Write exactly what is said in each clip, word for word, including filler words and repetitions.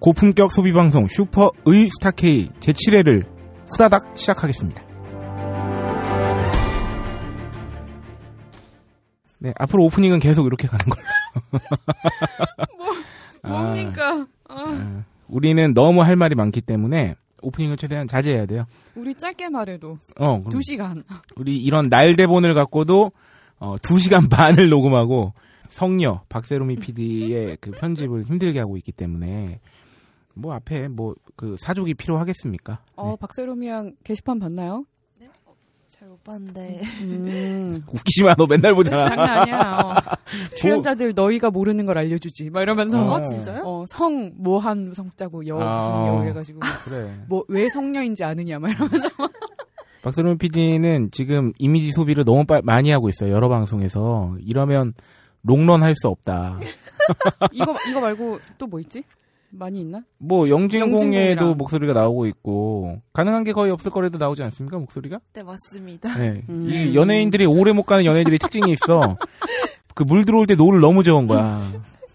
고품격 소비방송 슈퍼의 스타케이 제칠 회를 후다닥 시작하겠습니다. 네, 앞으로 오프닝은 계속 이렇게 가는 걸로. 뭐, 뭡니까? 아, 아, 우리는 너무 할 말이 많기 때문에 오프닝을 최대한 자제해야 돼요. 우리 짧게 말해도 어, 그럼, 두 시간. 우리 이런 날 대본을 갖고도 어, 두 시간 반을 녹음하고 성녀, 박새롬이 피디의 그 편집을 힘들게 하고 있기 때문에 뭐 앞에 뭐 그 사족이 필요하겠습니까? 어, 네. 박새롬이랑 게시판 봤나요? 네? 어, 잘 못 봤는데. 음. 웃기지 마, 너 맨날 보잖아. 장난 아니야. 어. 출연자들 너희가 모르는 걸 알려주지. 막 이러면서. 어, 어 진짜요? 어, 성, 뭐 한 성자고 여, 무슨 여 이래가지고. 그래. 뭐, 왜 성녀인지 아느냐, 막 이러면서. 박새롬 피디는 지금 이미지 소비를 너무 빠, 많이 하고 있어요. 여러 방송에서. 이러면 롱런 할 수 없다. 이거, 이거 말고 또 뭐 있지? 많이 있나? 뭐 영진공에도 목소리가 나오고 있고 가능한 게 거의 없을 거래도 나오지 않습니까? 목소리가? 네, 맞습니다. 네. 음. 이 연예인들이 오래 못 가는 연예인들의 특징이 있어. 그 물 들어올 때 노를 너무 저은 거야.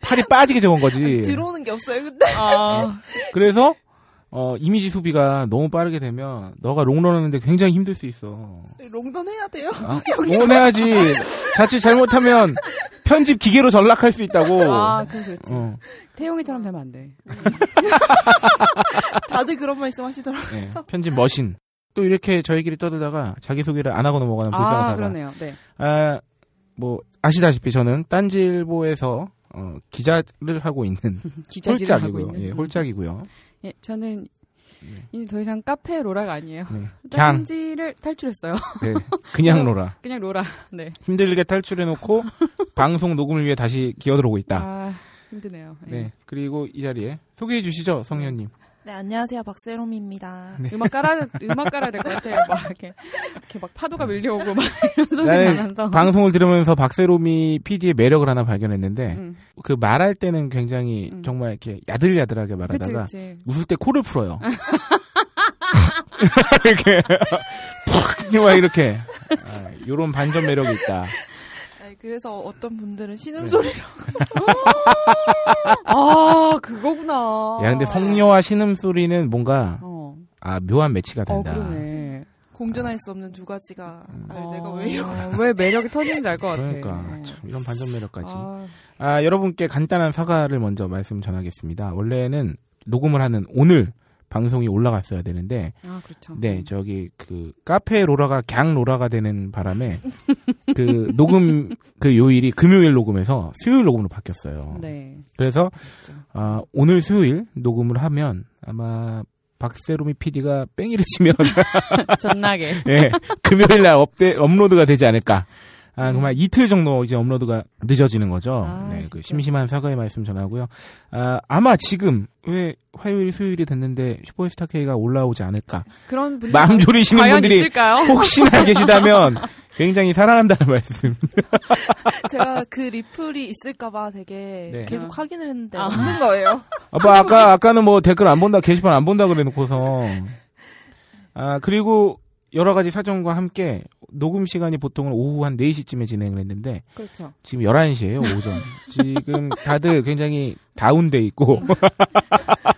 팔이 빠지게 저은 거지. 들어오는 게 없어요, 근데. 아. 그래서 어, 이미지 소비가 너무 빠르게 되면 너가 롱런 하는데 굉장히 힘들 수 있어. 네, 롱런 해야 돼요? 아, 롱런 해야지. 자칫 잘못하면 편집 기계로 전락할 수 있다고. 아, 그건 그렇지. 어. 태용이처럼 되면 안 돼. 다들 그런 말씀 하시더라고요. 네, 편집 머신. 또 이렇게 저희끼리 떠들다가 자기소개를 안 하고 넘어가는 불쌍한 사람. 아, 그러네요. 네. 아, 뭐, 아시다시피 저는 딴지일보에서 어, 기자를 하고 있는. 기자질을 하고 있는. 예, 홀짝이고요. 예, 저는 이제 더 이상 카페 로라가 아니에요. 네. 딴지를 탈출했어요. 네, 그냥 로라. 그냥 로라. 네. 힘들게 탈출해놓고 방송 녹음을 위해 다시 기어들어오고 있다. 아, 힘드네요. 네. 네. 그리고 이 자리에 소개해 주시죠, 성현님. 네, 안녕하세요, 박새롬입니다. 네. 음악 깔아, 음악 깔아야 될 것 같아요. 막 이렇게, 이렇게 막 파도가 밀려오고 막 이런 소리 나면서. 방송을 들으면서 박새롬이 피디의 매력을 하나 발견했는데, 음. 그 말할 때는 굉장히 음. 정말 이렇게 야들야들하게 말하다가, 그치, 그치. 웃을 때 코를 풀어요. 이렇게, 푹! 막 이렇게. 아, 요런 반전 매력이 있다. 그래서 어떤 분들은 신음소리라고. 아, 그거구나. 야, 근데 성녀와 신음소리는 뭔가, 어. 아, 묘한 매치가 된다. 어, 그러네. 공존할 아. 수 없는 두 가지가, 아, 아, 내가 왜 이러고. 아, 왜 매력이 터지는지 알 것 같아. 그러니까. 어. 참, 이런 반전 매력까지. 아. 아, 여러분께 간단한 사과를 먼저 말씀 전하겠습니다. 원래는 녹음을 하는 오늘 방송이 올라갔어야 되는데. 아, 그렇죠. 네, 저기, 그, 카페 로라가 갱 로라가 되는 바람에. 그 녹음 그 요일이 금요일 녹음에서 수요일 녹음으로 바뀌었어요. 네. 그래서 그렇죠. 어, 오늘 수요일 녹음을 하면 아마 박새롬이 피디가 뺑이를 치면 존나게 예, 금요일 날 업데, 업로드가 되지 않을까. 아, 정말 음. 이틀 정도 이제 업로드가 늦어지는 거죠. 아, 네, 그 심심한 사과의 말씀 전하고요. 아, 아마 지금 왜 화요일, 수요일이 됐는데 슈퍼의 스타케이가 올라오지 않을까. 그런 분들 마음 졸이시는 분들이 있을까요? 혹시나 계시다면. 굉장히 사랑한다는 말씀. 제가 그 리플이 있을까봐 되게 네. 계속 확인을 했는데 아. 없는 거예요. 아빠 아까 아까는 뭐 댓글 안 본다, 게시판 안 본다 그래놓고서. 아 그리고 여러 가지 사정과 함께 녹음 시간이 보통은 오후 한 네 시쯤에 진행을 했는데 그렇죠. 지금 열한 시예요 오전. 지금 다들 굉장히 다운돼 있고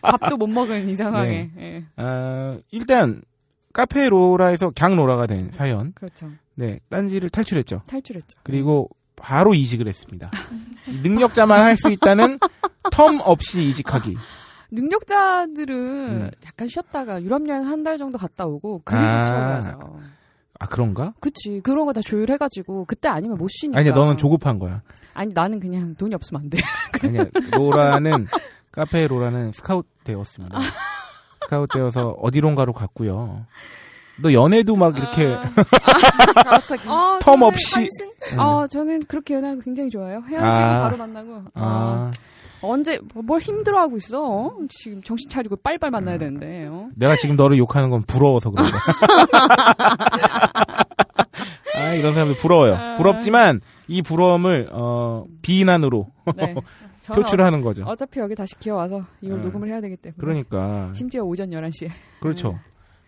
밥도 못 먹은 이상하게. 네. 네. 아 일단 카페 로라에서 갱 로라가 된 사연. 그렇죠. 네, 딴지를 탈출했죠. 탈출했죠. 그리고 바로 이직을 했습니다. 능력자만 할 수 있다는 텀 없이 이직하기. 능력자들은 음. 약간 쉬었다가 유럽 여행 한 달 정도 갔다 오고 그리고 아~ 취업하죠. 아 그런가? 그치. 그런 거 다 조율해가지고 그때 아니면 못 쉬니까. 아니야, 너는 조급한 거야. 아니 나는 그냥 돈이 없으면 안 돼. 아니야, 로라는 카페 로라는 스카웃 되었습니다. 스카웃 되어서 어디론가로 갔고요. 너 연애도 막 이렇게 아, 아, 텀 없이. 아 어, 저는 그렇게 연애하는 거 굉장히 좋아요. 헤어지고 아, 바로 만나고. 아. 아. 언제 뭘 힘들어하고 있어? 어? 지금 정신 차리고 빨리빨리 만나야 되는데. 어? 내가 지금 너를 욕하는 건 부러워서 그런 거야. 아 이런 사람들 부러워요. 부럽지만 이 부러움을 어, 비난으로. 네. 표출하는 거죠. 어차피 여기 다시 기어와서 이걸 아. 녹음을 해야 되기 때문에. 그러니까. 심지어 오전 열한 시에. 그렇죠. 네.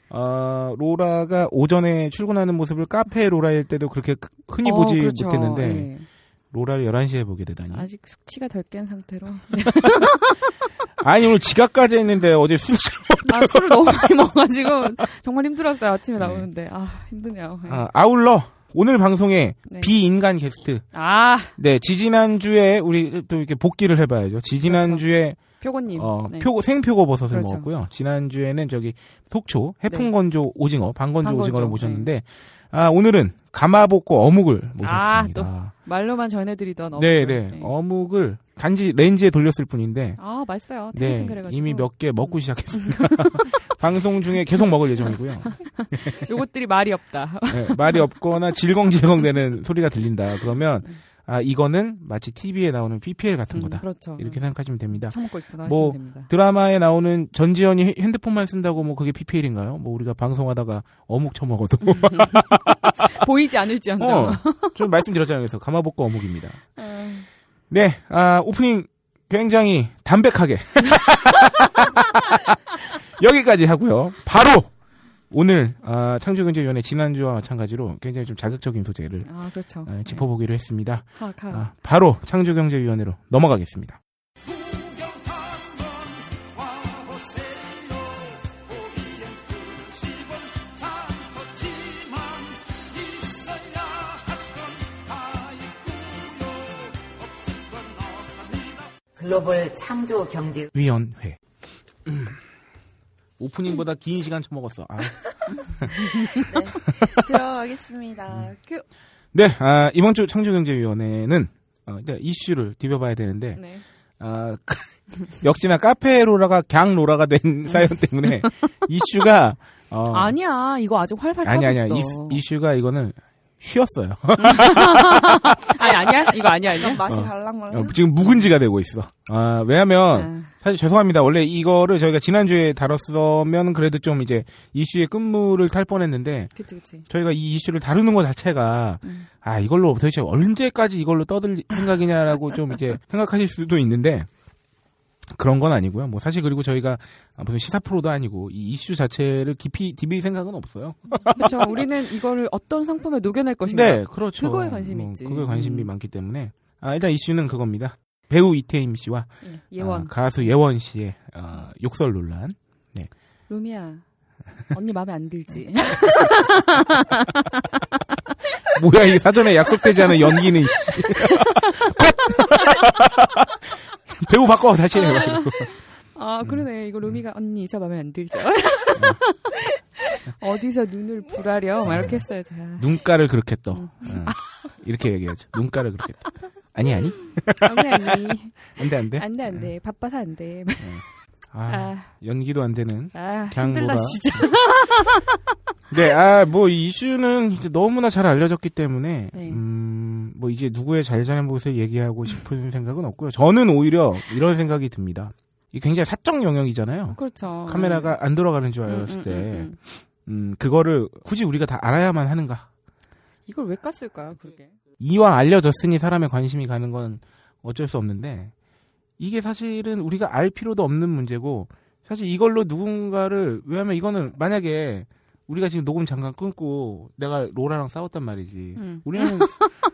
아, 로라가 오전에 출근하는 모습을 카페 로라일 때도 그렇게 흔히 보지 어, 그렇죠. 못했는데 네. 로라를 열한 시에 보게 되다니 아직 숙취가 덜 깬 상태로 아니 오늘 지각까지 했는데 어제 술을 아, 술을 너무 많이 먹어가지고 정말 힘들었어요. 아침에 나오는데 네. 아 힘드네요. 네. 아, 아울러 오늘 방송에 네. 비인간 게스트. 아. 네, 지지난주에 우리 또 이렇게 복귀를 해봐야죠. 지지난주에. 그렇죠. 표고님. 어, 네. 표고, 생표고 버섯을 그렇죠. 먹었고요. 지난주에는 저기 속초 해풍건조 네. 오징어, 방건조, 방건조 오징어를 모셨는데, 네. 아, 오늘은 가마볶고 어묵을 모셨습니다. 아, 또 말로만 전해드리던 어묵. 네네. 네. 어묵을 단지 렌즈에 돌렸을 뿐인데. 아, 맛있어요. 네. 이미 몇 개 먹고 시작했습니다. 방송 중에 계속 먹을 예정이고요. 요것들이 말이 없다. 네, 말이 없거나 질겅질겅 되는 소리가 들린다. 그러면, 아, 이거는 마치 티비에 나오는 비피엘 같은 음, 거다. 그렇죠. 이렇게 생각하시면 됩니다. 처먹고 있구나. 뭐, 됩니다. 드라마에 나오는 전지현이 핸드폰만 쓴다고 뭐 그게 비피엘인가요? 뭐 우리가 방송하다가 어묵 처먹어도. 보이지 않을지언정. 어, 좀 말씀드렸잖아요. 그래서 가마볶고 어묵입니다. 네, 아, 오프닝 굉장히 담백하게. 여기까지 하고요. 바로! 오늘 아, 창조경제위원회 지난주와 마찬가지로 굉장히 좀 자극적인 소재를 아, 그렇죠. 아, 짚어보기로 네. 했습니다. 하, 하. 아, 바로 창조경제위원회로 넘어가겠습니다. 글로벌 창조경제위원회 음. 오프닝보다 긴 시간 처먹었어. 아. 네, 들어가겠습니다. 큐. 네, 아, 이번 주 창조경제위원회는 어, 이슈를 디벼봐야 되는데 네. 아, 역시나 카페로라가 갱로라가 된 사연 때문에 이슈가 어, 아니야 이거 아직 활발하고 있어. 아니 아니야 이, 이슈가 이거는 쉬었어요. 아니 아니야 이거 아니야 아니야. 맛이 갈랑말랑. 어, 지금 묵은지가 되고 있어. 아 왜냐하면 아. 사실 죄송합니다. 원래 이거를 저희가 지난주에 다뤘으면 그래도 좀 이제 이슈의 끝물을 탈 뻔했는데. 그치 그치. 저희가 이 이슈를 다루는 것 자체가 음. 아 이걸로 도대체 언제까지 이걸로 떠들 생각이냐라고 좀 이제 생각하실 수도 있는데. 그런 건 아니고요. 뭐 사실 그리고 저희가 무슨 시사 프로도 아니고 이 이슈 자체를 깊이 디빌 생각은 없어요. 그렇죠. 우리는 이거를 어떤 상품에 녹여낼 것인가. 네, 그렇죠. 그거에 관심이 뭐, 있지. 그거에 관심이 음. 많기 때문에 아, 일단 이슈는 그겁니다. 배우 이태임 씨와 예, 예원. 어, 가수 예원 씨의 어, 욕설 논란. 네. 루미야, 언니 마음에 안 들지? 뭐야 이 사전에 약속되지 않은 연기는. 배우 바꿔 다시 해요. 아, 아 그러네. 이거 로미가 언니 저 마음에 안 들죠. 어디서 눈을 부라려 막 이렇게 했어요. 제가. 눈가를 그렇게 떠. 응. 아. 이렇게 얘기하죠. 눈가를 그렇게 떠. 아니 아니. 아니 아니. 안돼 안돼. 안돼 안돼. 바빠서 안돼. 아, 아 연기도 안 되는. 아 힘들다 진짜. 네, 아 뭐 이 이슈는 이제 너무나 잘 알려졌기 때문에. 네. 음. 뭐 이제 누구의 잘잘못을 얘기하고 싶은 생각은 없고요. 저는 오히려 이런 생각이 듭니다. 이 굉장히 사적 영역이잖아요. 그렇죠. 카메라가 음. 안 돌아가는 줄 알았을 음, 때, 음, 음, 음. 음, 그거를 굳이 우리가 다 알아야만 하는가? 이걸 왜 깠을까요, 그게? 이왕 알려졌으니 사람의 관심이 가는 건 어쩔 수 없는데 이게 사실은 우리가 알 필요도 없는 문제고 사실 이걸로 누군가를 왜냐하면 이거는 만약에 우리가 지금 녹음 잠깐 끊고 내가 로라랑 싸웠단 말이지. 음. 우리는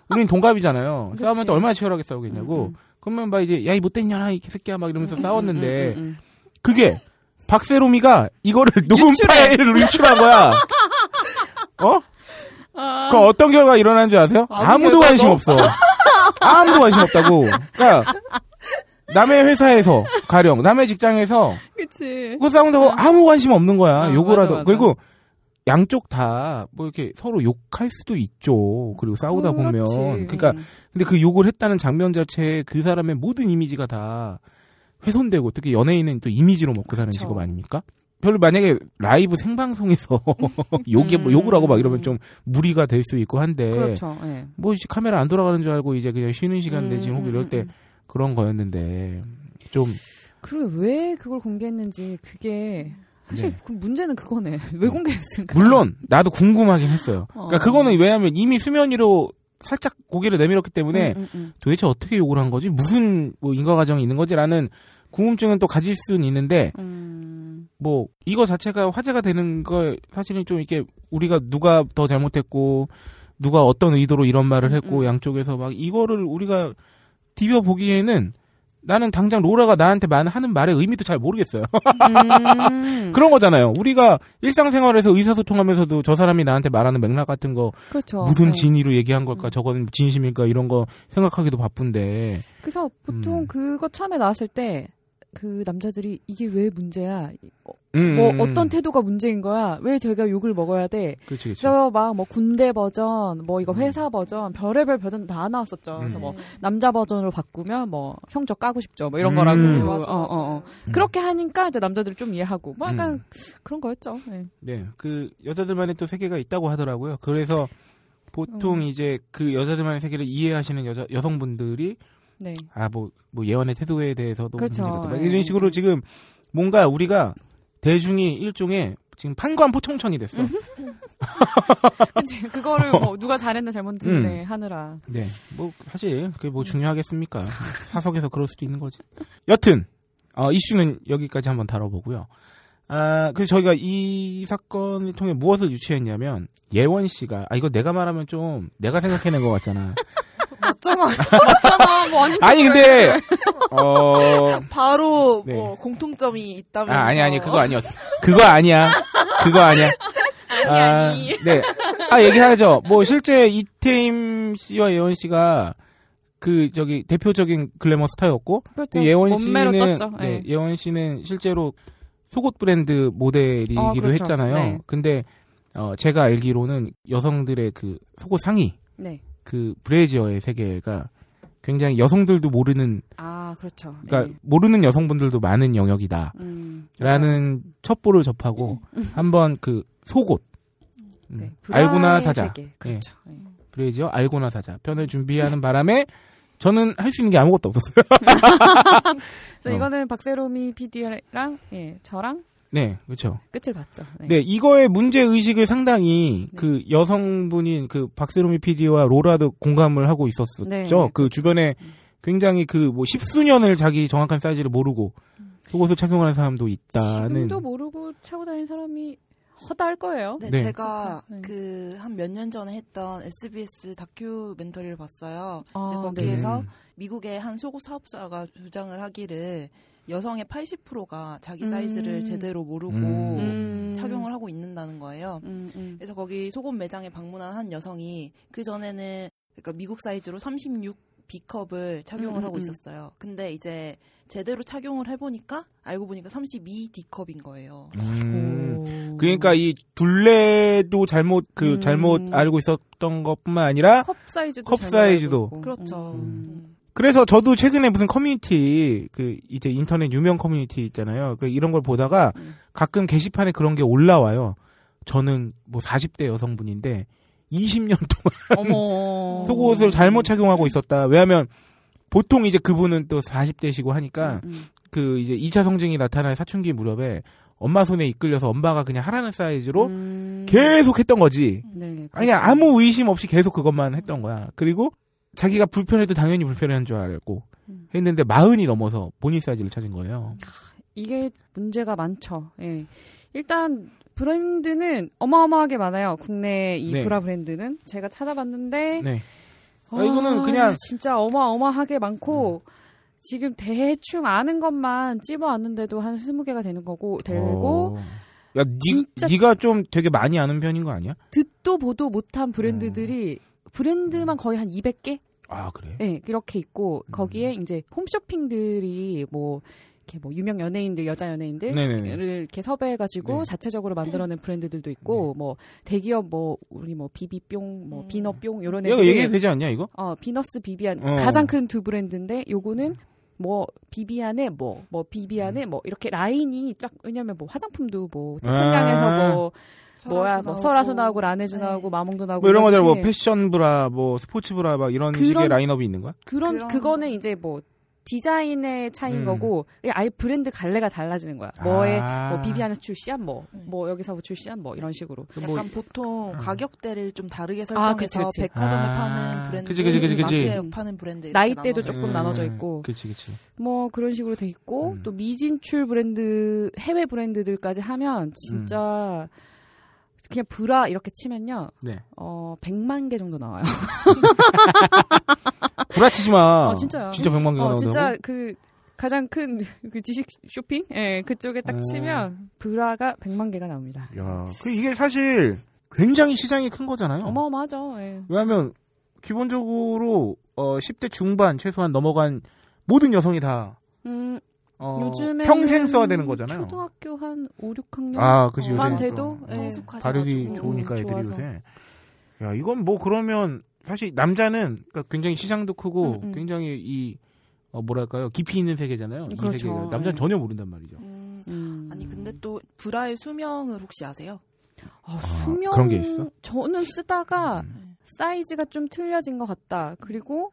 우린 동갑이잖아요. 그치. 싸우면 또 얼마나 치열하게 싸우겠냐고. 음, 음. 그러면 막 이제 야 이 못된 년아 이 새끼야 막 이러면서 음, 싸웠는데 음, 음, 음, 음. 그게 박새롬이가 이거를 녹음 파일을 유출한 거야. 어? 아... 그럼 어떤 결과가 일어난 줄 아세요? 아무도 관심 없어. 아무도 관심 없다고. 그러니까 남의 회사에서 가령 남의 직장에서 그치. 그거 싸운다고 아. 아무 관심 없는 거야. 아, 요거라도 맞아, 맞아. 그리고 양쪽 다 뭐 이렇게 서로 욕할 수도 있죠. 그리고 싸우다 그렇지. 보면 그러니까 근데 그 욕을 했다는 장면 자체에 그 사람의 모든 이미지가 다 훼손되고 특히 연예인은 또 이미지로 먹고 사는 그렇죠. 직업 아닙니까? 별로 만약에 라이브 생방송에서 욕에 뭐 욕을 하고 막 이러면 좀 무리가 될 수 있고 한데 그렇죠. 네. 뭐 이제 카메라 안 돌아가는 줄 알고 이제 그냥 쉬는 시간 내 지금 혹 이럴 때 그런 거였는데 좀 그리고 왜 그걸 공개했는지 그게 사실 네. 그 문제는 그거네. 왜 공개했을까? 물론 나도 궁금하긴 했어요. 어. 그러니까 그거는 왜냐하면 이미 수면 위로 살짝 고개를 내밀었기 때문에 음, 음, 음. 도대체 어떻게 욕을 한 거지? 무슨 뭐 인과 과정이 있는 거지라는 궁금증은 또 가질 수는 있는데 음. 뭐 이거 자체가 화제가 되는 걸 사실은 좀 이렇게 우리가 누가 더 잘못했고 누가 어떤 의도로 이런 말을 했고 음, 음. 양쪽에서 막 이거를 우리가 디벼보기에는 나는 당장 로라가 나한테 하는 말의 의미도 잘 모르겠어요. 음. 그런 거잖아요. 우리가 일상생활에서 의사소통하면서도 저 사람이 나한테 말하는 맥락 같은 거 그렇죠. 무슨 네. 진의로 얘기한 걸까, 음. 저건 진심일까 이런 거 생각하기도 바쁜데. 그래서 보통 음. 그거 처음에 나왔을 때 그 남자들이 이게 왜 문제야? 어, 음, 뭐 음, 어떤 태도가 문제인 거야? 왜 저희가 욕을 먹어야 돼? 그치, 그치. 그래서 막 뭐 군대 버전, 뭐 이거 회사 음. 버전, 별의별 버전 다 나왔었죠. 음. 그래서 뭐 남자 버전으로 바꾸면 뭐 형 저 까고 싶죠. 뭐 이런 음. 거라고. 음. 맞아, 맞아. 어, 어, 어. 음. 그렇게 하니까 이제 남자들이 좀 이해하고 뭐 약간 음. 그런 거였죠. 네. 네, 그 여자들만의 또 세계가 있다고 하더라고요. 그래서 보통 음. 이제 그 여자들만의 세계를 이해하시는 여자 여성분들이 네. 아, 뭐, 뭐, 예원의 태도에 대해서도. 그렇죠. 문제가 네. 이런 식으로 지금 뭔가 우리가 대중이 일종의 지금 판관 포청천이 됐어. 그치. 그거를 뭐 누가 잘했나 잘못했네 음. 하느라. 네. 뭐, 사실 그게 뭐 중요하겠습니까? 사석에서 그럴 수도 있는 거지. 여튼, 어, 이슈는 여기까지 한번 다뤄보고요. 아, 그래서 저희가 이 사건을 통해 무엇을 유추했냐면, 예원 씨가, 아, 이거 내가 말하면 좀 내가 생각해낸 것 같잖아. 맞잖아. 맞잖아. 뭐 아닌 아니 근데 어 바로 네. 뭐 공통점이 있다면. 아, 아니 아니 그거 아니었어. 그거 아니야. 그거 아니야. 아니 아, 아니. 네. 아 얘기하죠. 뭐 실제 이태임 씨와 예원 씨가 그 저기 대표적인 글래머 스타였고 그렇죠. 예원 씨는 네, 예원 씨는 실제로 속옷 브랜드 모델이기도 어, 그렇죠. 했잖아요. 네. 근데 어 제가 알기로는 여성들의 그 속옷 상의. 네. 그 브래지어의 세계가 굉장히 여성들도 모르는 아 그렇죠. 그러니까 네. 모르는 여성분들도 많은 영역이다라는 음, 첩보를 접하고 음. 한번 그 속옷 음. 네, 알고나 사자 세계. 그렇죠. 네. 브래지어 알고나 사자 편을 준비하는 네. 바람에 저는 할 수 있는 게 아무것도 없었어요. 그래서 어. 이거는 박새롬이 피디랑 예 저랑 네 그렇죠. 끝을 봤죠. 네. 네 이거의 문제 의식을 상당히 네. 그 여성분인 그 박새롬이 피디와 로라도 공감을 하고 있었었죠. 네. 그 주변에 굉장히 그 뭐 십수년을 자기 정확한 사이즈를 모르고 속옷을 착용하는 사람도 있다는. 지금도 모르고 차고 다니는 사람이 허다할 거예요. 네, 네. 제가 그 한 몇 년 전에 했던 에스비에스 다큐멘터리를 봤어요. 아, 이제 거기에서 네. 미국의 한 속옷 사업자가 주장을 하기를. 여성의 팔십 퍼센트가 자기 음. 사이즈를 제대로 모르고 음. 착용을 하고 있는다는 거예요. 음, 음. 그래서 거기 속옷 매장에 방문한 한 여성이 그전에는 그러니까 미국 사이즈로 삼십육 비컵을 착용을 음, 하고 음. 있었어요. 근데 이제 제대로 착용을 해보니까 알고 보니까 삼십이 디컵인 거예요. 음. 그러니까 이 둘레도 잘못 그 음. 잘못 알고 있었던 것뿐만 아니라 컵 사이즈도. 컵 사이즈도. 그렇죠. 음. 음. 그래서 저도 최근에 무슨 커뮤니티 그 이제 인터넷 유명 커뮤니티 있잖아요. 그 이런 걸 보다가 음. 가끔 게시판에 그런 게 올라와요. 저는 뭐 사십 대 여성분인데 이십 년 동안 어머. 속옷을 잘못 착용하고 있었다. 왜냐하면 보통 이제 그분은 또 사십 대시고 하니까 음, 음. 그 이제 이 차 성징이 나타날 사춘기 무렵에 엄마 손에 이끌려서 엄마가 그냥 하라는 사이즈로 음. 계속 했던 거지. 네, 아니 아무 의심 없이 계속 그것만 했던 거야. 그리고 자기가 불편해도 당연히 불편한 줄 알고 했는데 마흔이 넘어서 본인 사이즈를 찾은 거예요. 이게 문제가 많죠. 예. 일단 브랜드는 어마어마하게 많아요. 국내 이 브라 네. 브랜드는 제가 찾아봤는데 네. 와, 이거는 그냥 진짜 어마어마하게 많고 음. 지금 대충 아는 것만 찝어왔는데도 한 스무 개가 되는 거고 되고. 오. 야, 니, 니가 좀 되게 많이 아는 편인 거 아니야? 듣도 보도 못한 브랜드들이 음. 브랜드만 거의 한 이백 개? 아, 그래? 네, 이렇게 있고, 음. 거기에 이제 홈쇼핑들이 뭐, 이렇게 뭐, 유명 연예인들, 여자 연예인들을 네네네. 이렇게 섭외해가지고 네. 자체적으로 만들어낸 브랜드들도 있고, 네. 뭐, 대기업 뭐, 우리 뭐, 비비뿅, 뭐, 음. 비너뿅, 요런 애들. 이거 얘기해도 되지 않냐, 이거? 어, 비너스, 비비안. 어. 가장 큰 두 브랜드인데, 요거는 뭐, 비비안에 뭐, 뭐, 비비안에 음. 뭐, 이렇게 라인이 쫙, 왜냐면 뭐, 화장품도 뭐, 태평양에서 아. 뭐, 뭐야, 뭐, 설화수 나오고, 라네즈 나오고, 네. 마몽도 나오고. 뭐 이런 거죠. 뭐, 패션 브라, 뭐, 스포츠 브라, 막 이런 그런, 식의 라인업이 있는 거야? 그런, 그런, 그거는 이제 뭐, 디자인의 차이인 음. 거고, 아예 브랜드 갈래가 달라지는 거야. 아. 뭐에, 뭐, 비비안에서 출시한 뭐, 음. 뭐, 여기서 출시한 뭐, 이런 식으로. 약간 뭐, 보통 음. 가격대를 좀 다르게 설정해서 아, 그치, 그치. 백화점에 아. 파는 브랜드, 그치, 그치, 그치, 그치. 마트에 파는 브랜드. 나이대도 나눠져. 조금 음. 나눠져 있고. 그치, 그치. 뭐, 그런 식으로 돼 있고, 음. 또 미진출 브랜드, 해외 브랜드들까지 하면, 진짜, 음. 그냥 브라 이렇게 치면요. 네. 어, 백만 개 정도 나와요. 구라치지 마. 아, 진짜요. 진짜 백만 개가 어, 나오더라고. 진짜 그 가장 큰 그 지식 쇼핑? 예, 그쪽에 딱 치면 브라가 백만 개가 나옵니다. 야, 그 이게 사실 굉장히 시장이 큰 거잖아요. 어마어마하죠. 예. 왜냐하면 기본적으로 어, 십 대 중반 최소한 넘어간 모든 여성이 다 음, 어, 평생 써야 되는 거잖아요. 초등학교 한 오, 육 학년 아, 그치, 어, 돼도 성숙하셔가지고 발육이 좋으니까 애들이 좋아서. 요새. 야, 이건 뭐 그러면 사실 남자는 그러니까 굉장히 시장도 크고 음, 음. 굉장히 이 어, 뭐랄까요? 깊이 있는 세계잖아요. 이 그렇죠. 세계가. 남자는 전혀 모른단 말이죠. 음, 음. 아니 근데 또 브라의 수명을 혹시 아세요? 아, 수명 아, 그런 게 있어? 저는 쓰다가 음. 사이즈가 좀 틀려진 것 같다. 그리고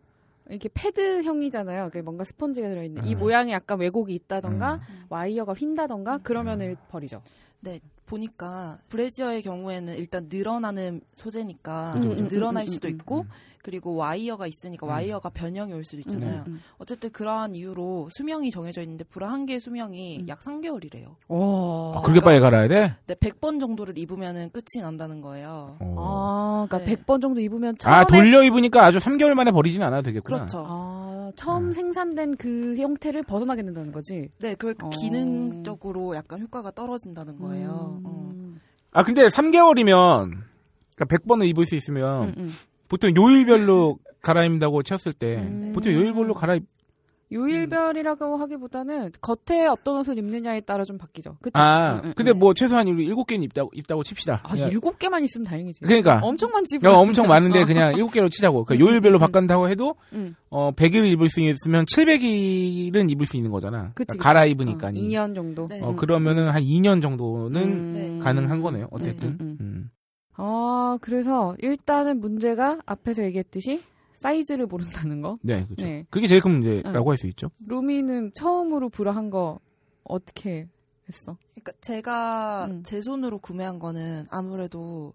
이렇게 패드형이잖아요. 그러니까 뭔가 스펀지가 들어있는. 음. 이 모양이 약간 왜곡이 있다던가 음. 와이어가 휜다던가 그러면 음. 버리죠. 네. 보니까 브래지어의 경우에는 일단 늘어나는 소재니까 음, 음, 늘어날 음, 수도 음, 있고 음. 그리고 와이어가 있으니까 음. 와이어가 변형이 올 수도 있잖아요. 음, 음. 어쨌든 그러한 이유로 수명이 정해져 있는데 브라 한 개의 수명이 음. 약 삼 개월이래요. 오. 아, 그렇게 그러니까, 빨리 갈아야 돼? 네, 백 번 정도를 입으면 끝이 난다는 거예요. 오. 아, 그러니까 네. 백 번 정도 입으면 처음에 아, 돌려 입으니까 아주 삼 개월 만에 버리지는 않아도 되겠구나. 그렇죠. 아, 처음 음. 생산된 그 형태를 벗어나게 된다는 거지? 네, 그러니까 어. 기능적으로 약간 효과가 떨어진다는 거예요. 음. 음. 아 근데 삼 개월이면 그러니까 백 번을 입을 수 있으면 음, 음. 보통 요일별로 갈아입는다고 쳤을 때 음. 보통 요일별로 갈아입 요일별이라고 음. 하기보다는 겉에 어떤 옷을 입느냐에 따라 좀 바뀌죠. 그쵸? 아 음, 근데 음. 뭐 최소한 일곱 개는 입다고, 입다고 칩시다. 아 그냥. 일곱 개만 있으면 다행이지. 그러니까 엄청 많지. 엄청 많은데 그냥 일곱 개로 치자고. 그러니까 요일별로 음, 바꾼다고 해도 음. 어, 백 일을 입을 수 있으면 칠백 일은 입을 수 있는 거잖아. 그치, 그러니까 갈아입으니까. 어, 이 년 정도. 네. 어, 그러면은 한 이 년 정도는 음, 네. 가능한 거네요. 어쨌든. 네. 음, 음. 음. 아 그래서 일단은 문제가 앞에서 얘기했듯이 사이즈를 모른다는 거. 네, 그렇죠. 네. 그게 제일 큰 문제라고 응. 할 수 있죠. 루미는 처음으로 브라한 거 어떻게 했어? 그러니까 제가 응. 제 손으로 구매한 거는 아무래도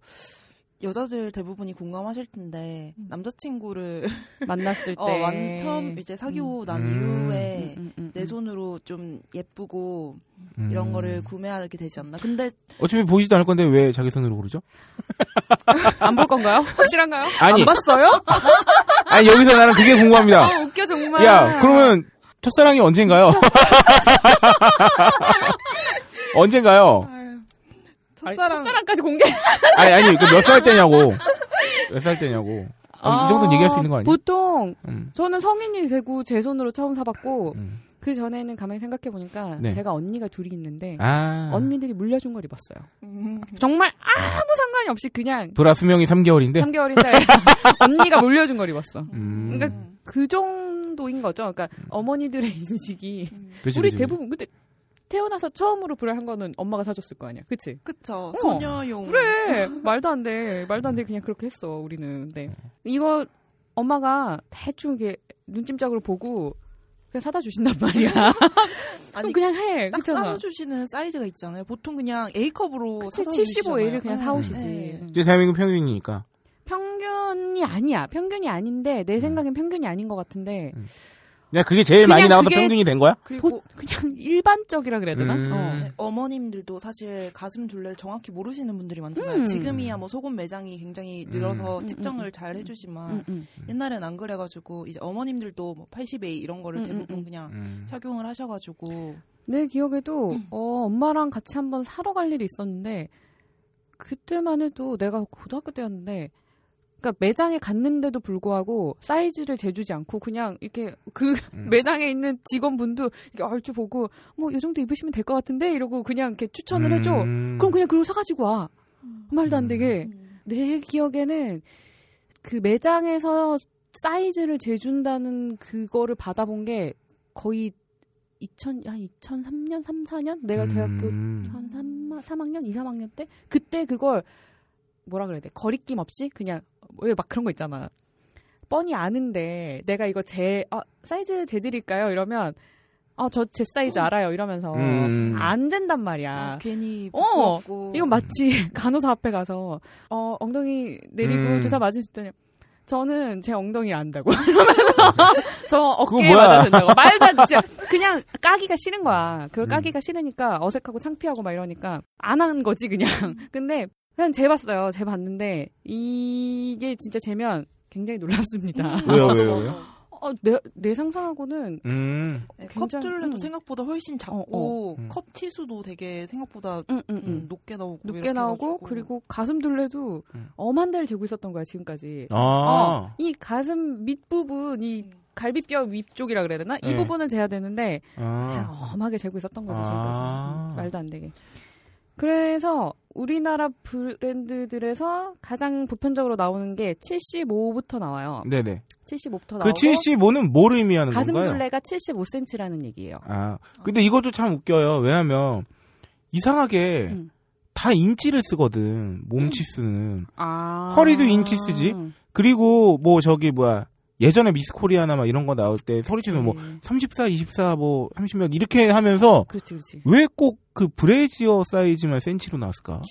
여자들 대부분이 공감하실 텐데 응. 남자친구를 만났을 때 어, 완, 처음 이제 사귀고 응. 난 이후에 응, 응, 응, 응. 내 손으로 좀 예쁘고 음. 이런 거를 구매하게 되지 않나. 근데 어차피 보이지도 않을 건데 왜 자기 손으로 고르죠? 안 볼 건가요? 확실한가요? 아니. 안 봤어요? 아니 여기서 나는 그게 궁금합니다. 아, 웃겨 정말. 야 그러면 첫사랑이 언젠가요? 언젠가요? 아유, 첫사랑... 아니, 첫사랑까지 공개? 아니 아니 그 몇 살 때냐고. 몇 살 때냐고. 아니, 아, 이 정도는 얘기할 수 있는 거 아니에요? 보통 음. 저는 성인이 되고 제 손으로 처음 사봤고 음. 그 전에는 가만히 생각해 보니까 네. 제가 언니가 둘이 있는데 아~ 언니들이 물려준 걸 입었어요. 음. 정말 아무 상관이 없이 그냥 브라 수명이 삼 개월인데 삼 개월인데 언니가 물려준 걸 입었어. 음. 그러니까 그 정도인 거죠. 그러니까 어머니들의 인식이 음. 그치, 우리 그치, 대부분 근데 태어나서 처음으로 브라 한 거는 엄마가 사줬을 거 아니야. 그치? 그쵸. 어. 소녀용. 그래. 말도 안 돼. 말도 안 돼. 그냥 그렇게 했어. 우리는. 네. 이거 엄마가 대충 이게 눈찜짝으로 보고 그냥 사다 주신단 말이야. 아니 그냥 해. 딱 사다 주시는 사이즈가 있잖아요. 보통 그냥 A컵으로 사다 주시잖아요. 칠십오 A를 그냥 아, 사오시지. 네. 응. 대한민국 평균이니까. 평균이 아니야. 평균이 아닌데 내 생각엔 평균이 아닌 것 같은데. 음. 야 그게 제일 많이 나와서 평균이 된 거야? 그리고 보, 그냥 일반적이라 그래야 되나? 음. 어. 네, 어머님들도 사실 가슴 둘레를 정확히 모르시는 분들이 많잖아요. 음. 지금이야 뭐 소금 매장이 굉장히 늘어서 음. 측정을 음. 잘 해주지만 음. 음. 옛날엔 안 그래가지고 이제 어머님들도 뭐 팔십 에이 이런 거를 음. 대부분 그냥 음. 착용을 하셔가지고 내 기억에도 음. 어, 엄마랑 같이 한번 사러 갈 일이 있었는데 그때만 해도 내가 고등학교 때였는데. 그러니까 매장에 갔는데도 불구하고 사이즈를 재주지 않고 그냥 이렇게 그 음. 매장에 있는 직원분도 이렇게 얼추 보고 뭐 이 정도 입으시면 될 것 같은데 이러고 그냥 이렇게 추천을 음. 해줘. 그럼 그냥 그걸 사가지고 와. 음. 말도 안 되게. 음. 내 기억에는 그 매장에서 사이즈를 재준다는 그거를 받아본 게 거의 이천, 한 이천삼 년, 삼, 사 년? 내가 대학교 음. 한 삼, 삼 학년, 이, 삼 학년 때? 그때 그걸 뭐라 그래야 돼? 거리낌 없이 그냥 왜 막 그런 거 있잖아. 뻔히 아는데 내가 이거 제 아, 사이즈 재드릴까요? 이러면 아, 저 제 사이즈 어. 알아요. 이러면서 음. 안 잰단 말이야. 아, 괜히 부끄럽고. 어, 이건 마치 간호사 앞에 가서 어, 엉덩이 내리고 음. 주사 맞으실 때는 저는 제 엉덩이 안다고 이러면서 저 어깨에 맞아야 된다고. 말도 안 돼. 그냥 까기가 싫은 거야. 그걸 까기가 싫으니까 어색하고 창피하고 막 이러니까 안 한 거지 그냥. 근데 그냥 재봤어요. 재봤는데 이게 진짜 재면 굉장히 놀랍습니다. 왜요? 왜요? 왜요? 어, 내, 내 상상하고는 음. 네, 컵줄레도 음. 생각보다 훨씬 작고 어, 어. 컵 치수도 되게 생각보다 음, 음, 음, 높게 나오고 높게 나오고 해가지고. 그리고 가슴둘레도 음. 엄한 대를 재고 있었던 거야 지금까지. 아~ 어, 이 가슴 밑부분 이 갈비뼈 위쪽이라 그래야 되나? 네. 이 부분은 재야 되는데 아~ 엄하게 재고 있었던 거죠 지금까지. 아~ 음, 말도 안 되게. 그래서 우리나라 브랜드들에서 가장 보편적으로 나오는 게 칠십오부터 나와요. 네네. 칠십오부터 나오고. 그 칠십오는 뭘 의미하는 가슴 건가요? 가슴둘레가 칠십오 센티미터라는 얘기예요. 아, 근데 어. 이것도 참 웃겨요. 왜냐하면 이상하게 음. 다 인치를 쓰거든. 몸치수는. 음. 아. 허리도 인치 쓰지. 그리고 뭐 저기 뭐야. 예전에 미스코리아나 막 이런 거 나올 때 서리치는 뭐 삼십사, 이십사, 뭐 삼십몇 이렇게 하면서 그렇지, 그렇지. 왜 꼭 그 브래지어 사이즈만 센치로 나왔을까?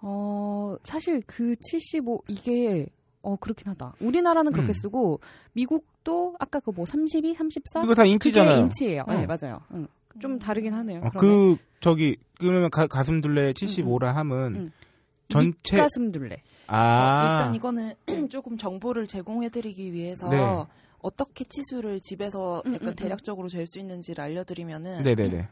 어 사실 그 칠십오 이게 어 그렇긴 하다. 우리나라는 그렇게 음. 쓰고 미국도 아까 그 뭐 삼십이, 삼십사 이거 다 인치잖아요. 그게 인치예요. 어. 네 맞아요. 응. 좀 다르긴 하네요. 아, 그 저기 그러면 가, 가슴둘레 칠십오라 음, 음. 함은. 음. 전체 가슴둘레. 아. 일단 이거는 조금 정보를 제공해드리기 위해서 네. 어떻게 치수를 집에서 음, 약간 음, 대략적으로 잴 수 있는지를 알려드리면은. 네네네.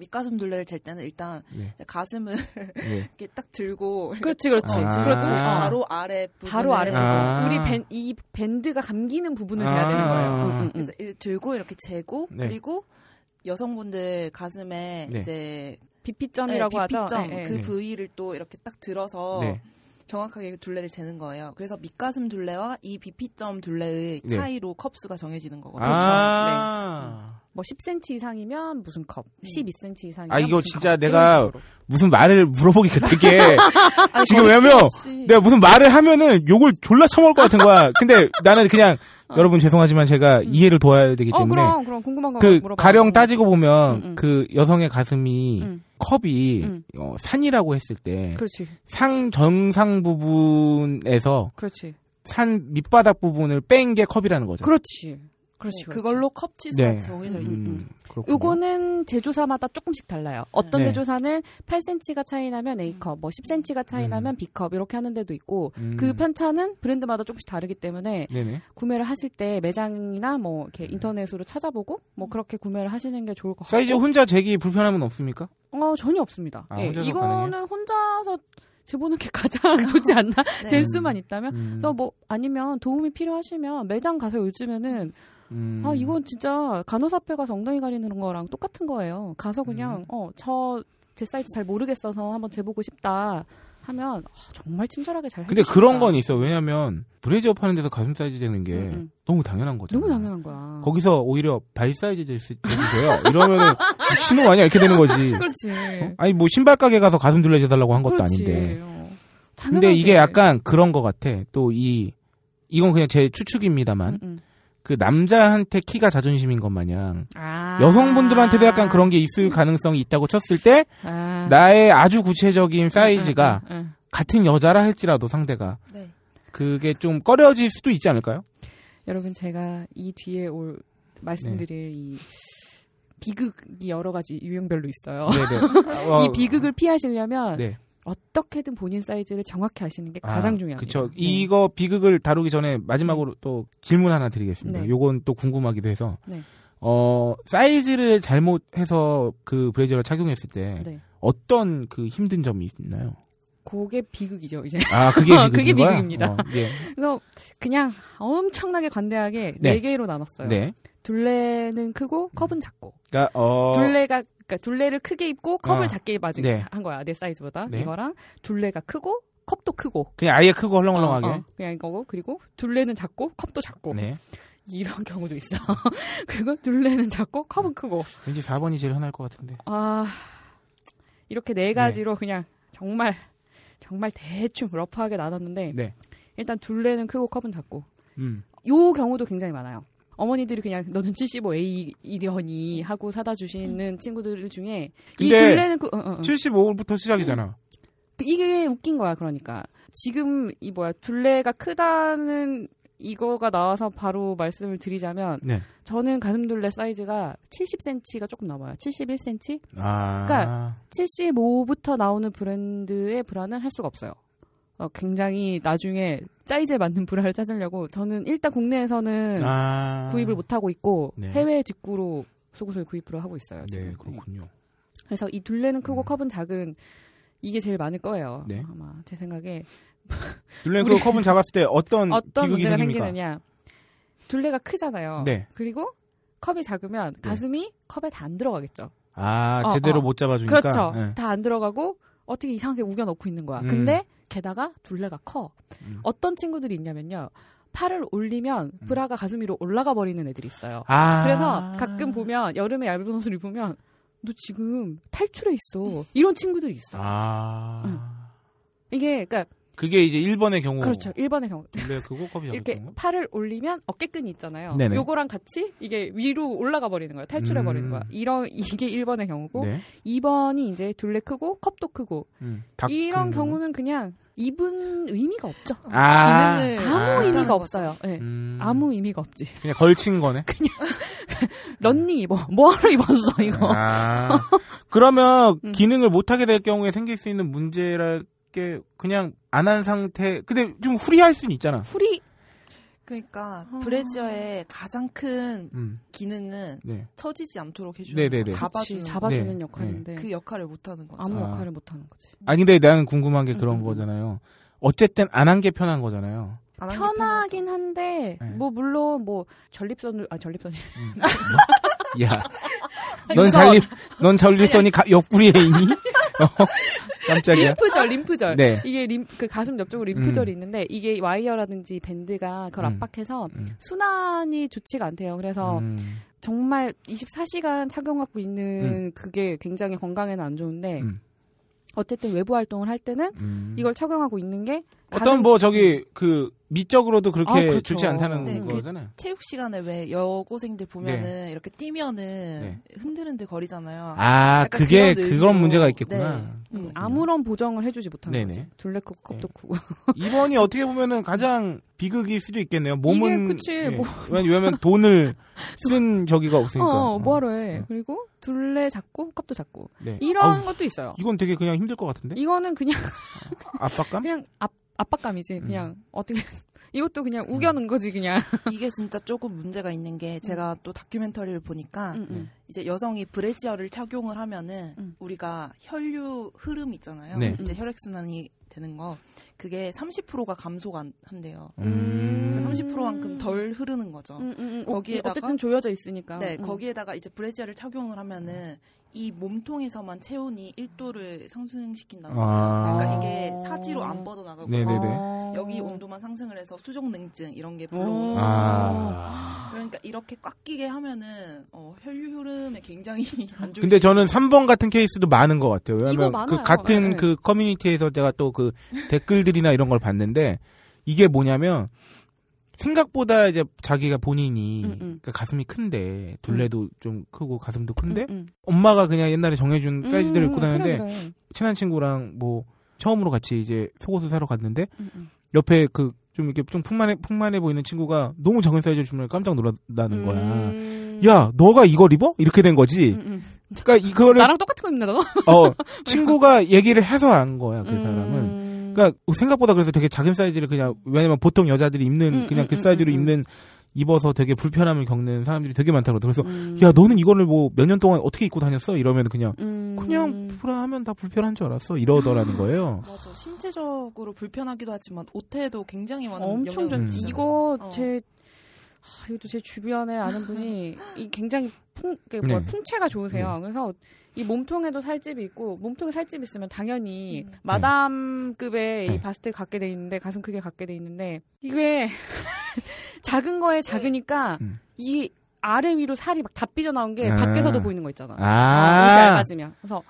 밑가슴둘레를 잴 때는 일단 네. 가슴을 네. 이렇게 딱 들고. 그렇지, 그렇지, 아~ 그렇지. 아~ 바로 아래 부분. 바로 아래 부분. 아~ 우리 밴, 이 밴드가 감기는 부분을 재야 아~ 되는 거예요. 아~ 음, 음, 음. 그래서 들고 이렇게 재고 네. 그리고 여성분들 가슴에 네. 이제. 비피점이라고 네, 비피점. 하죠. 네, 그 네. 부위를 또 이렇게 딱 들어서 네. 정확하게 둘레를 재는 거예요. 그래서 밑가슴 둘레와 이 비피점 둘레의 네. 차이로 컵수가 정해지는 거거든요. 아~ 네. 뭐 십 센티미터 이상이면 무슨 컵, 음. 십이 센티미터 이상이면 아 이거 무슨 진짜 컵, 내가 무슨 말을 물어보기가 되게 아니, 지금 왜냐면 없이. 내가 무슨 말을 하면은 욕을 졸라 처먹을 것 같은 거야. 근데 나는 그냥 어. 여러분 죄송하지만 제가 음. 이해를 도와야 되기 때문에 어, 그럼, 그럼 궁금한 거 그 물어봐. 가령 따지고 보면 음, 음. 그 여성의 가슴이 음. 컵이 음. 어, 산이라고 했을 때 상 정상 부분에서 그렇지. 산 밑바닥 부분을 뺀 게 컵이라는 거죠. 그렇지. 그렇지, 그렇지. 그걸로 컵 치수가 네. 정해져 있는 거죠. 이거는 제조사마다 조금씩 달라요. 어떤 네. 제조사는 팔 센티미터가 차이 나면 A컵, 뭐 십 센티미터가 차이 음. 나면 B컵 이렇게 하는 데도 있고 음. 그 편차는 브랜드마다 조금씩 다르기 때문에 네네. 구매를 하실 때 매장이나 뭐 이렇게 인터넷으로 찾아보고 뭐 그렇게 구매를 하시는 게 좋을 것 같아요. 사이즈 혼자 재기 불편함은 없습니까? 어, 전혀 없습니다. 아, 예, 이거는 가능해요? 혼자서 재보는 게 가장 좋지 않나? 네. 잴 수만 있다면. 음. 그래서 뭐 아니면 도움이 필요하시면 매장 가서 요즘에는 음. 아, 이건 진짜 간호사표 가서 엉덩이 가리는 거랑 똑같은 거예요. 가서 그냥, 음. 어, 저, 제 사이즈 잘 모르겠어서 한번 재보고 싶다 하면, 어, 정말 친절하게 잘 해주신다. 근데 그런 건 있어. 왜냐면, 브래지어 파는 데서 가슴 사이즈 재는 게 음. 너무 당연한 거잖아. 너무 당연한 거야. 거기서 오히려 발 사이즈 재주세요. 이러면은, 신호 아니야? 이렇게 되는 거지. 그렇지. 어? 아니, 뭐, 신발 가게 가서 가슴 둘레 재달라고 한 것도 그렇지. 아닌데. 어. 근데 이게 약간 그런 거 같아. 또 이, 이건 그냥 제 추측입니다만. 음, 음. 그 남자한테 키가 자존심인 것 마냥 아~ 여성분들한테도 약간 그런 게 있을 가능성이 있다고 쳤을 때 아~ 나의 아주 구체적인 사이즈가 응, 응, 응. 같은 여자라 할지라도 상대가 네. 그게 좀 꺼려질 수도 있지 않을까요? 여러분 제가 이 뒤에 올 말씀드릴 네. 이 비극이 여러 가지 유형별로 있어요. 이 비극을 피하시려면 네. 어떻게든 본인 사이즈를 정확히 아시는 게 가장 아, 중요합니다. 그렇죠. 네. 이거 비극을 다루기 전에 마지막으로 또 질문 하나 드리겠습니다. 네. 요건 또 궁금하기도 해서 네. 어, 사이즈를 잘못해서 그 브래지어를 착용했을 때 네. 어떤 그 힘든 점이 있나요? 그게 비극이죠, 이제. 아, 그게, 비극인 그게 비극입니다. 어, 예. 그래서 그냥 엄청나게 관대하게 네 개로 나눴어요. 네. 둘레는 크고 컵은 작고. 그러니까 어... 둘레가 그러니까 둘레를 크게 입고 컵을 어, 작게 입어준 네. 한 거야. 내 사이즈보다. 네. 이거랑 둘레가 크고 컵도 크고. 그냥 아예 크고 헐렁헐렁하게. 어, 어, 그냥 이거고. 그리고 둘레는 작고 컵도 작고. 네. 이런 경우도 있어. 그리고 둘레는 작고 컵은 크고. 왠지 사 번이 제일 흔할 것 같은데. 아 이렇게 네 가지로 네. 그냥 정말 정말 대충 러프하게 나눴는데 네. 일단 둘레는 크고 컵은 작고. 음. 요 경우도 굉장히 많아요. 어머니들이 그냥 너는 칠십오 에이이려니 하고 사다 주시는 음. 친구들 중에 이 둘레는 그, 어, 어, 어. 칠십오부터 시작이잖아. 이게 웃긴 거야. 그러니까 지금 이 뭐야 둘레가 크다는 이거가 나와서 바로 말씀을 드리자면 네. 저는 가슴둘레 사이즈가 칠십 센티미터가 조금 넘어요. 칠십일 센티미터. 아. 그러니까 칠십오부터 나오는 브랜드의 브랜을 할 수가 없어요. 어, 굉장히 나중에 사이즈에 맞는 브라를 찾으려고 저는 일단 국내에서는 아~ 구입을 못하고 있고 네. 해외 직구로 속옷을 구입을 하고 있어요. 지금. 네, 그렇군요. 네. 그래서 이 둘레는 크고 음. 컵은 작은 이게 제일 많을 거예요. 네. 아마 제 생각에. 둘레는 크고 컵은 작았을 때 어떤, 어떤 문제가 생깁니까? 생기느냐. 둘레가 크잖아요. 네. 그리고 컵이 작으면 가슴이 네. 컵에 다 안 들어가겠죠. 아, 어, 제대로 어. 못 잡아주니까. 그렇죠. 네. 다 안 들어가고 어떻게 이상하게 우겨넣고 있는 거야. 음. 근데 게다가 둘레가 커. 음. 어떤 친구들이 있냐면요. 팔을 올리면 브라가 가슴 위로 올라가 버리는 애들이 있어요. 아~ 그래서 가끔 보면 여름에 얇은 옷을 입으면 너 지금 탈출해 있어. 이런 친구들이 있어요. 아~ 응. 이게 그러니까 그게 이제 일본의 경우. 그렇죠. 일본의 경우. 둘레 그거 컵이 이렇게 경우? 팔을 올리면 어깨끈이 있잖아요. 네네. 요거랑 같이 이게 위로 올라가 버리는 거예요. 탈출해 음... 버리는 거야. 이런 이게 일본의 경우고 네. 이번이 이제 둘레 크고 컵도 크고 음, 이런 경우는 그냥 입은 의미가 없죠. 아~ 기능을 아무 아~ 의미가 없어요. 네. 음... 아무 의미가 없지. 그냥 걸친 거네. 그냥 런닝 입어. 뭐하러 입었어 이거. 아~ 그러면 음. 기능을 못하게 될 경우에 생길 수 있는 문제랄 게 그냥 안 한 상태. 근데 좀 후리할 수는 있잖아. 후리. 그러니까 어... 브래지어의 가장 큰 음. 기능은 네. 처지지 않도록 해주는 거, 잡아주는, 잡아주는 네. 역할인데 네. 그 역할을 못하는 거죠. 아무 역할을 아. 못하는 거지. 아니 근데 나는 궁금한 게 그런 음. 거잖아요. 어쨌든 안 한 게 편한 거잖아요. 편하긴 편하죠. 한데 네. 뭐 물론 뭐 전립선을 아 전립선이. 음. 야, 넌 전립, 넌 전립선이 가, 옆구리에 있니? 어, 깜짝이야. 림프절, 림프절. 네. 이게 림, 그 가슴 옆쪽으로 림프절이 음. 있는데 이게 와이어라든지 밴드가 그걸 음. 압박해서 음. 순환이 좋지가 않대요. 그래서 음. 정말 이십사 시간 착용하고 있는 음. 그게 굉장히 건강에는 안 좋은데 음. 어쨌든 외부 활동을 할 때는 음. 이걸 착용하고 있는 게 어떤 뭐 저기 그 미적으로도 그렇게 아, 그렇죠. 좋지 않다는 네, 거잖아요. 그 체육 시간에 왜 여고생들 보면은 네. 이렇게 뛰면은 네. 흔들흔들 거리잖아요. 아 그게 그런 문제가 있겠구나. 네. 음, 아무런 보정을 해주지 못하는 네네. 거지. 둘레 크고 컵도 크고. 이번이 어떻게 보면은 가장 비극일 수도 있겠네요. 몸은 이게 그치. 예. 뭐... 왜냐면 돈을 쓴 저기가 없으니까. 어, 어. 뭐하러 해. 어. 그리고 둘레 작고 컵도 작고. 네. 이런 아우, 것도 있어요. 이건 되게 그냥 힘들 것 같은데? 이거는 그냥 압박감? 그냥 압 압박감이지. 그냥 음. 어떻게 이것도 그냥 우겨는 거지 그냥. 이게 진짜 조금 문제가 있는 게 제가 음. 또 다큐멘터리를 보니까 음, 음. 이제 여성이 브래지어를 착용을 하면은 음. 우리가 혈류 흐름 있잖아요. 네. 이제 혈액 순환이 되는 거 그게 삼십 퍼센트가 감소가 한대요. 음. 그러니까 삼십 퍼센트만큼 덜 흐르는 거죠. 음, 음, 음. 거기에다가 어쨌든 조여져 있으니까. 네, 음. 거기에다가 이제 브래지어를 착용을 하면은. 이 몸통에서만 체온이 일 도를 상승시킨다는 거예요. 아~ 그러니까 이게 사지로 안 뻗어나가고 네네네. 여기 온도만 상승을 해서 수족냉증 이런 게 불러오는 거죠. 아~ 그러니까 이렇게 꽉 끼게 하면은 어, 혈류 흐름에 굉장히 안 좋은. 근데 저는 삼 번 같은 케이스도 많은 것 같아요. 왜냐하면 그 같은 네. 그 커뮤니티에서 제가 또 그 댓글들이나 이런 걸 봤는데 이게 뭐냐면 생각보다 이제 자기가 본인이 음, 음. 그러니까 가슴이 큰데 둘레도 음. 좀 크고 가슴도 큰데 음, 음. 엄마가 그냥 옛날에 정해준 음, 사이즈대로 입고 다니는데 그래, 그래. 친한 친구랑 뭐 처음으로 같이 이제 속옷을 사러 갔는데 음, 음. 옆에 그 좀 이렇게 좀 풍만해 풍만해 보이는 친구가 너무 작은 사이즈를 주면 깜짝 놀란다는 거야. 음. 야, 너가 이걸 입어? 이렇게 된 거지. 음, 음. 그러니까 이거를 나랑 똑같은 거 입는다 너. 어, 친구가 얘기를 해서 한 거야 그 음. 사람은. 그러니까 생각보다 그래서 되게 작은 사이즈를 그냥 왜냐면 보통 여자들이 입는 음, 그냥 음, 그 사이즈로 음, 음, 입는 입어서 되게 불편함을 겪는 사람들이 되게 많다고 그래서 음. 야 너는 이거를 뭐 몇 년 동안 어떻게 입고 다녔어? 이러면 그냥 음. 그냥 불안하면 다 불편한 줄 알았어 이러더라는 거예요. 맞아 신체적으로 불편하기도 하지만 옷태도 굉장히 많은 엄청 영향을 줬죠. 이거 어. 제 아, 이것도 제 주변에 아는 분이 이 굉장히 풍, 네. 풍채가 좋으세요. 네. 그래서 이 몸통에도 살집이 있고 몸통에 살집이 있으면 당연히 음. 마담급의 네. 이 바스트를 갖게 돼 있는데 가슴 크기를 갖게 돼 있는데 이게 작은 거에 작으니까 음. 이 아래 위로 살이 막 다 삐져나온 게 아. 밖에서도 보이는 거 있잖아. 아. 옷이 얇아지면. 그래서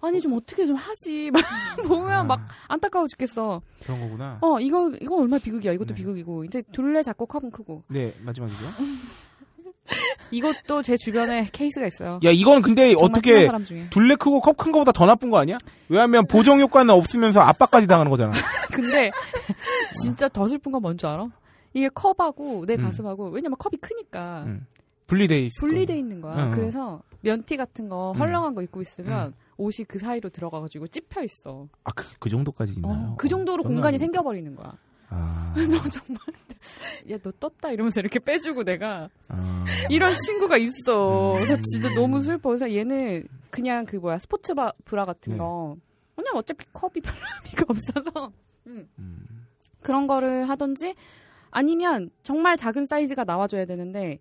아니 좀 어떻게 좀 하지 막 보면 아. 막 안타까워 죽겠어. 그런 거구나. 어 이거 이거 얼마나 비극이야. 이것도 네. 비극이고 이제 둘레 작고 컵은 크고. 네 마지막이죠. 이것도 제 주변에 케이스가 있어요. 야 이건 근데 어떻게 둘레 크고 컵 큰 거보다 더 나쁜 거 아니야? 왜냐하면 보정 효과는 없으면서 압박까지 당하는 거잖아. 근데 진짜 더 슬픈 건 뭔 줄 알아? 이게 컵하고 내 가슴하고 음. 왜냐면 컵이 크니까. 음. 분리돼 있어. 분리돼 있는 거야. 응. 그래서 면티 같은 거 헐렁한 응. 거 입고 있으면 응. 옷이 그 사이로 들어가가지고 찝혀 있어. 아, 그, 그 정도까지 있나요? 어, 그 정도로 어, 공간이 생겨버리는 거야. 아... 너 정말 야, 너 떴다 이러면서 이렇게 빼주고 내가 아... 이런 친구가 있어. 그래서 진짜 너무 슬퍼. 그래서 얘는 그냥 그 뭐야 스포츠 바, 브라 같은 네. 거 그냥 어차피 컵이 별로 의미가 없어서 응. 음... 그런 거를 하던지 아니면 정말 작은 사이즈가 나와줘야 되는데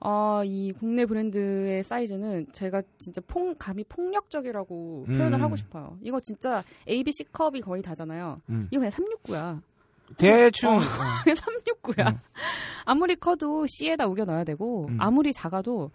어, 이 국내 브랜드의 사이즈는 제가 진짜 폭, 감히 폭력적이라고 음... 표현을 하고 싶어요. 이거 진짜 에이비씨 컵이 거의 다잖아요. 음. 이거 그냥 삼백육십구야. 대충. 어, 삼백육십구야. 음. 아무리 커도 C에다 우겨 넣어야 되고, 음. 아무리 작아도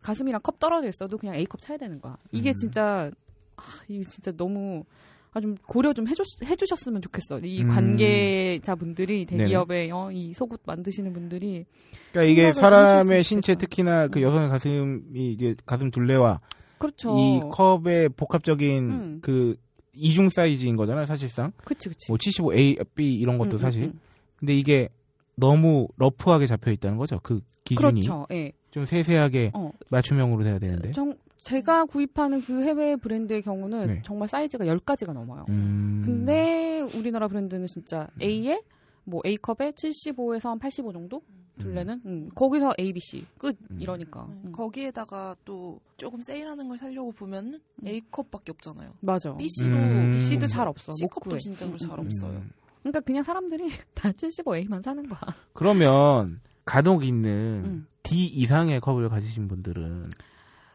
가슴이랑 컵 떨어져 있어도 그냥 A컵 차야 되는 거야. 이게 음. 진짜, 아, 이게 진짜 너무, 아, 좀 고려 좀 해줬, 해주셨으면 좋겠어. 이 음. 관계자분들이, 대기업에, 어, 이 속옷 만드시는 분들이. 그러니까 이게 사람의 신체 특히나 그 여성의 가슴이, 이게 가슴 둘레와. 그렇죠. 이 컵의 복합적인 음. 그, 이중 사이즈인 거잖아요, 사실상. 그치, 그치. 뭐 칠십오 에이, 비 이런 것도 음, 사실. 음, 음. 근데 이게 너무 러프하게 잡혀 있다는 거죠, 그 기준이. 그렇죠, 예. 좀 세세하게 어. 맞춤형으로 돼야 되는데. 정, 제가 구입하는 그 해외 브랜드의 경우는 네. 정말 사이즈가 열 가지가 넘어요. 음... 근데 우리나라 브랜드는 진짜 A에, 뭐 A컵에 칠십오에서 한 팔십오 정도? 둘레는? 음. 음. 거기서 에이비씨 끝 음. 이러니까 음. 거기에다가 또 조금 세일하는 걸 사려고 보면은 음. A컵밖에 없잖아요. 맞아. B씨도 음. B씨도 잘 없어. C컵도 진짜로 음. 잘 없어요. 음. 그러니까 그냥 사람들이 다 칠십오 에이만 사는 거야. 그러면 가독 있는 음. D 이상의 컵을 가지신 분들은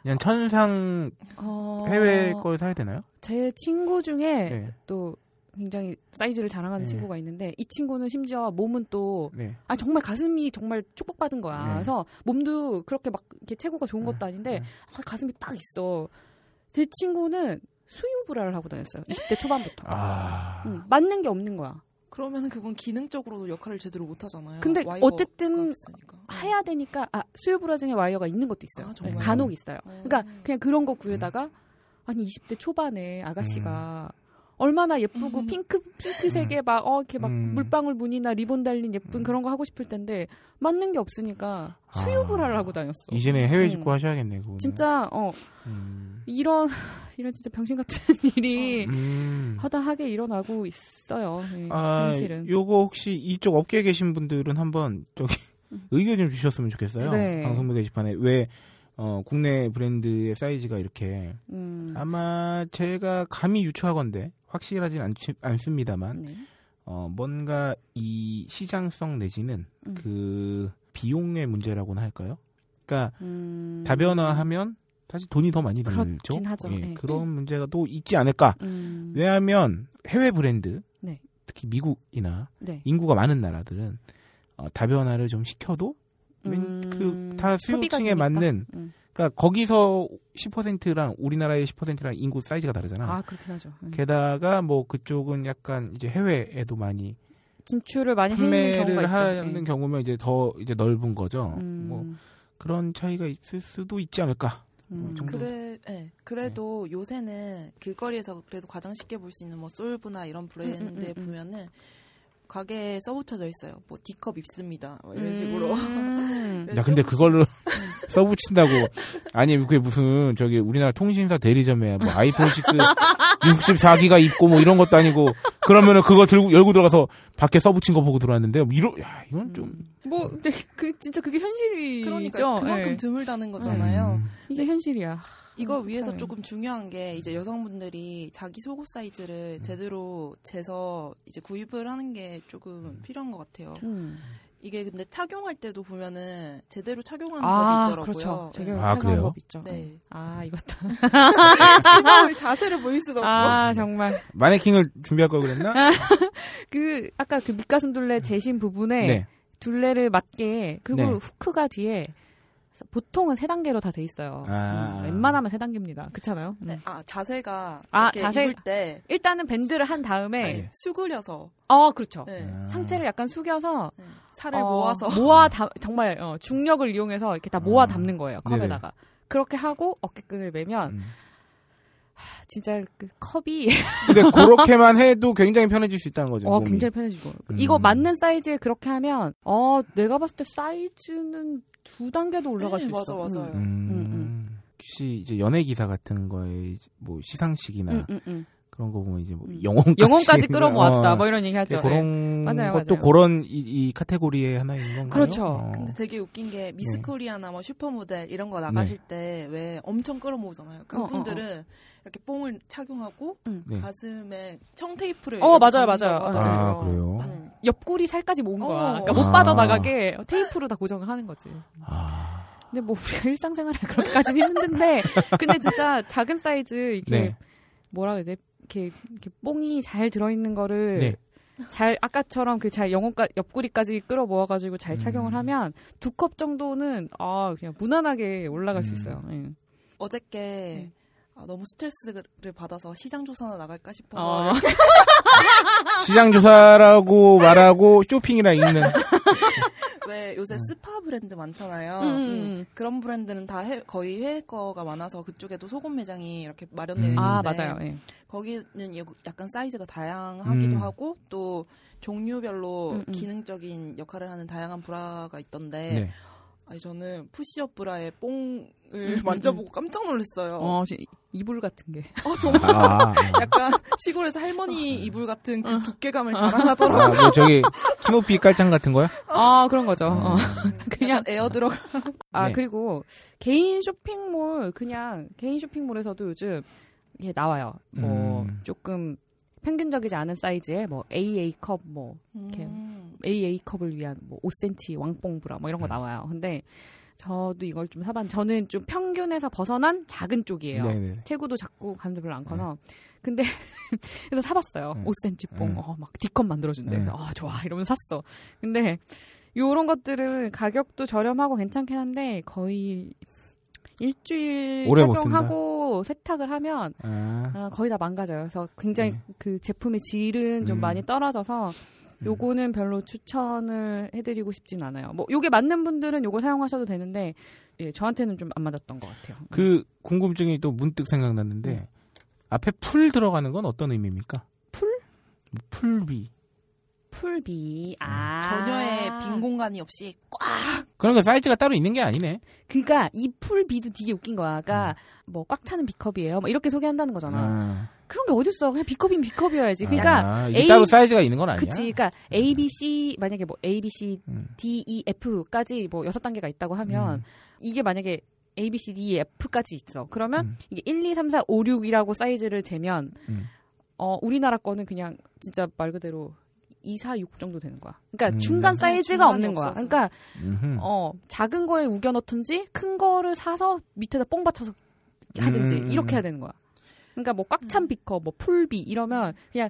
그냥 천상 어... 해외 걸 사야 되나요? 제 친구 중에 네. 또 굉장히 사이즈를 자랑하는 네. 친구가 있는데 이 친구는 심지어 몸은 또 네. 아, 정말 가슴이 정말 축복받은 거야. 네. 그래서 몸도 그렇게 막 이렇게 체구가 좋은 것도 아닌데 네. 아, 가슴이 빡 있어. 제 친구는 수유 브라를 하고 다녔어요. 이십 대 초반부터. 아... 응, 맞는 게 없는 거야. 그러면 그건 기능적으로도 역할을 제대로 못 하잖아요. 근데 어쨌든 해야 되니까 아, 수유 브라 중에 와이어가 있는 것도 있어요. 아, 간혹 있어요. 음... 그러니까 그냥 그런 거 구해다가 아니 이십 대 초반에 아가씨가 음... 얼마나 예쁘고 음. 핑크 핑크색에 막 어 이렇게 막 음. 물방울 무늬나 리본 달린 예쁜 음. 그런 거 하고 싶을 텐데 맞는 게 없으니까 수유 브라를 아. 하고 다녔어. 이제는 해외 직구 음. 하셔야겠네 그거는. 진짜 어 음. 이런 이런 진짜 병신 같은 일이 음. 허다하게 일어나고 있어요. 아, 현실은. 요거 혹시 이쪽 업계에 계신 분들은 한번 저기 음. 의견 좀 주셨으면 좋겠어요. 네. 방송부 게시판에 왜. 어, 국내 브랜드의 사이즈가 이렇게 음. 아마 제가 감히 유추하건대 확실하진 않, 않습니다만 네. 어, 뭔가 이 시장성 내지는 음. 그 비용의 문제라고나 할까요? 그러니까 음. 다변화하면 사실 돈이 더 많이 들죠. 예, 네. 그런 문제가 또 있지 않을까. 음. 왜냐하면 해외 브랜드 네. 특히 미국이나 네. 인구가 많은 나라들은 어, 다변화를 좀 시켜도 그, 다 수요층에 맞는, 음. 그러니까 거기서 십 퍼센트랑 우리나라의 십 퍼센트랑 인구 사이즈가 다르잖아. 아, 그렇긴 하죠. 음. 게다가 뭐 그쪽은 약간 이제 해외에도 많이 진출을 많이 해는 경우가 하는 있죠. 경우면 이제 더 이제 넓은 거죠. 음. 뭐 그런 차이가 있을 수도 있지 않을까. 음. 뭐 그래, 네. 그래도 네. 요새는 길거리에서 그래도 가장 쉽게 볼 수 있는 뭐 솔브나 이런 브랜드에 음, 음, 음, 보면은. 가게에 써붙여져 있어요. 뭐 D컵 입습니다. 이런 식으로. 음~ 야, 근데 그걸로 써붙인다고. 아니, 그게 무슨 저기 우리나라 통신사 대리점에 뭐 아이폰 식스 육십사 기가 입고 뭐 이런 것도 아니고 그러면은 그거 들고 열고 들어가서 밖에 써붙인 거 보고 들어왔는데 뭐 이러 야, 이건 좀 뭐 근데 그 진짜 그게 현실이죠. 그러니까 그만큼 네. 드물다는 거잖아요. 음. 이게 현실이야. 이거 위해서 사연. 조금 중요한 게 이제 여성분들이 자기 속옷 사이즈를 제대로 재서 이제 구입을 하는 게 조금 필요한 것 같아요. 음. 이게 근데 착용할 때도 보면은 제대로 착용하는 아, 법이 있더라고요. 그렇죠. 네. 아, 착용하는 법 있죠. 네. 아, 이것도. 시범을 자세를 보일 수도 없고. 아, 정말. 마네킹을 준비할 걸 그랬나? 그, 아까 그 밑가슴 둘레 재신 부분에 네. 둘레를 맞게, 그리고 네. 후크가 뒤에 보통은 세 단계로 다 돼 있어요. 아~ 음, 웬만하면 세 단계입니다. 그렇잖아요? 네, 아 자세가 아, 자세, 입을 때 일단은 밴드를 한 다음에 아, 예. 수그려서 어 그렇죠. 네. 상체를 약간 숙여서 네. 살을 어, 모아서 모아 다, 정말 어, 중력을 이용해서 이렇게 다 모아 담는 거예요. 컵에다가 네네. 그렇게 하고 어깨끈을 매면 음. 하, 진짜 그 컵이 근데 그렇게만 해도 굉장히 편해질 수 있다는 거죠. 어, 몸이. 굉장히 편해지고 음. 이거 맞는 사이즈에 그렇게 하면 어 내가 봤을 때 사이즈는 두 단계도 올라갈 수 있어. 맞아, 맞아요. 음. 음, 음. 혹시 이제 연예 기사 같은 거에 뭐 시상식이나 음, 음, 음. 그런 거 보면 이제 뭐 음. 영혼까지, 영혼까지 끌어모았다 어. 뭐 이런 얘기 하죠. 네, 그런 네. 맞아요, 것도 맞아요. 그런 이, 이 카테고리의 하나인 건가요? 그렇죠. 어. 근데 되게 웃긴 게 미스 네. 코리아나 뭐 슈퍼모델 이런 거 나가실 네. 때 왜 엄청 끌어모으잖아요. 그분들은 어, 어, 어. 이렇게 뽕을 착용하고 음. 네. 가슴에 청테이프를 어 맞아요 맞아요. 아, 그래요? 음. 옆구리 살까지 모은 어. 거야. 그러니까 아. 못 빠져나가게 테이프로 다 고정을 하는 거지. 아. 근데 뭐 우리가 일상생활에 그렇게까지는 힘든데 근데 진짜 작은 사이즈 이렇게 네. 뭐라 그래야 돼? 이렇게, 이렇게 뽕이 잘 들어있는 거를 네. 잘 아까처럼 그 잘 영혼까 옆구리까지 끌어모아가지고 잘 음. 착용을 하면 두 컵 정도는 아 그냥 무난하게 올라갈 음. 수 있어요. 예. 어저께 네. 아, 너무 스트레스를 받아서 시장 조사나 나갈까 싶어서 어. 시장 조사라고 말하고 쇼핑이랑 있는. 왜 요새 스파 브랜드 많잖아요. 음. 음. 그런 브랜드는 다 해, 거의 해외 거가 많아서 그쪽에도 소금 매장이 이렇게 마련되어 있는데 음. 아, 맞아요. 예. 거기는 약간 사이즈가 다양하기도 음. 하고 또 종류별로 음, 음. 기능적인 역할을 하는 다양한 브라가 있던데 네. 아니, 저는 푸시업 브라에 뽕을 음, 만져보고 음. 깜짝 놀랐어요. 어, 이불 같은 게. 어, 정말. 아, 약간 시골에서 할머니 이불 같은 그 두께감을 자랑하더라고요. 아, 뭐 저기, 키높이 깔짱 같은 거야? 아, 그런 거죠. 음. 어. 그냥 에어 들어가. 아, 네. 그리고 개인 쇼핑몰, 그냥 개인 쇼핑몰에서도 요즘 이게 나와요. 뭐, 음. 조금 평균적이지 않은 사이즈의 뭐, 에이에이 컵, 뭐, 이렇게. 음. 에이에이 컵을 위한 뭐 오 센티미터 왕뽕 브라 뭐 이런 거 나와요. 근데 저도 이걸 좀 사봤는데 저는 좀 평균에서 벗어난 작은 쪽이에요. 네네. 체구도 작고 감도 별로 안 커서. 네. 근데 그래서 사봤어요. 네. 오 센티미터 뽕. 네. 어, 막 D컵 만들어준대. 네. 아 좋아 이러면서 샀어. 근데 요런 것들은 가격도 저렴하고 괜찮긴 한데 거의 일주일 착용하고 세탁을 하면 아. 어, 거의 다 망가져요. 그래서 굉장히 네. 그 제품의 질은 좀 음. 많이 떨어져서 요거는 별로 추천을 해드리고 싶진 않아요. 뭐 요게 맞는 분들은 요걸 사용하셔도 되는데 예, 저한테는 좀 안 맞았던 것 같아요. 그 궁금증이 또 문득 생각났는데 네. 앞에 풀 들어가는 건 어떤 의미입니까? 풀? 풀비. 풀비. 아 전혀의 빈 공간이 없이 꽉. 그러니까 사이즈가 따로 있는 게 아니네. 그러니까 이 풀비도 되게 웃긴 거야. 그러니까 음. 뭐 꽉 차는 비컵이에요. 막 이렇게 소개한다는 거잖아. 아. 그런 게 어딨어. 그냥 B컵이면 B컵이어야지. 그러니까 아, A, 따로 사이즈가 있는 건 아니야. 그치. 그러니까 A, B, C 만약에 뭐 A, B, C, 음. D, E, F까지 뭐 여섯 단계가 있다고 하면 음. 이게 만약에 A, B, C, D, E, F까지 있어. 그러면 음. 이게 일, 이, 삼, 사, 오, 육이라고 사이즈를 재면 음. 어 우리나라 거는 그냥 진짜 말 그대로 이, 사, 육 정도 되는 거야. 그러니까 음. 중간 사이즈가 없는 없어서. 거야. 그러니까 음흠. 어 작은 거에 우겨 넣든지 큰 거를 사서 밑에다 뽕 받쳐서 하든지 음. 이렇게 해야 되는 거야. 그러니까 뭐 꽉 찬 비컵, 뭐 풀비 이러면 그냥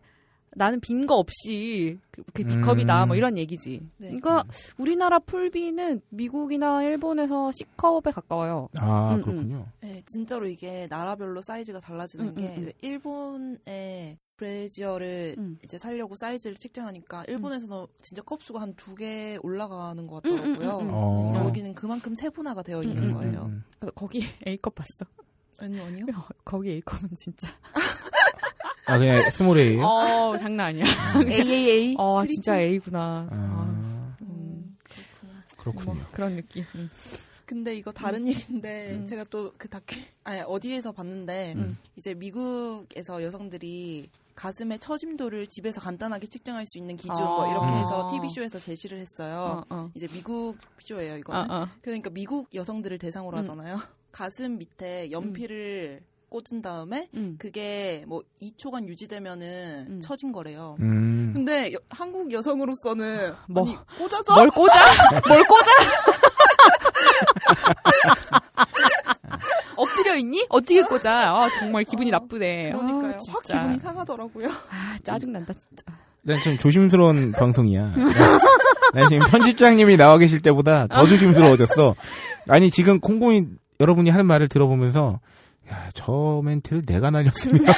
나는 빈 거 없이 그 비컵이다 뭐 이런 얘기지. 네. 그러니까 우리나라 풀비는 미국이나 일본에서 C컵에 가까워요. 아 음, 그렇군요. 음. 네, 진짜로 이게 나라별로 사이즈가 달라지는 음, 게 음, 음. 일본에 브래지어를 음. 이제 사려고 사이즈를 측정하니까 일본에서는 음. 진짜 컵수가 한 두 개 올라가는 것 같더라고요. 음, 음, 음, 음. 여기는 그만큼 세분화가 되어 있는 음, 음, 거예요. 음, 음. 그래서 거기 A컵 봤어. 아니요, 아니요. 거기 A컵은 진짜. 아, 그냥 스몰 A예요? 어, 장난 아니야. 에이에이에이. 어, 아, 진짜 A구나. 아, 음, 그렇구나. 그렇군요. 뭐, 그런 느낌. 음. 근데 이거 다른 음. 얘기인데 음. 제가 또 그 다큐, 아니 어디에서 봤는데 음. 이제 미국에서 여성들이 가슴의 처짐도를 집에서 간단하게 측정할 수 있는 기준 아~ 뭐 이렇게 해서 티비 쇼에서 제시를 했어요. 아, 아. 이제 미국 쇼예요, 이거는. 아, 아. 그러니까 미국 여성들을 대상으로 음. 하잖아요. 가슴 밑에 연필을 음. 꽂은 다음에 음. 그게 뭐 이 초간 유지되면은 음. 처진 거래요. 음. 근데 여, 한국 여성으로서는 뭐 아니, 꽂아서 뭘 꽂아? 뭘 꽂아? 엎드려 있니? 어떻게 꽂아? 아, 정말 기분이 어, 나쁘네. 그러니까요. 아, 확 기분이 상하더라고요. 아, 짜증난다 진짜. 난 좀 조심스러운 방송이야. 난 지금 편집장님이 나와 계실 때보다 더 조심스러워졌어. 아니 지금 콩고이 여러분이 하는 말을 들어보면서 야, 저 멘트를 내가 날렸습니다.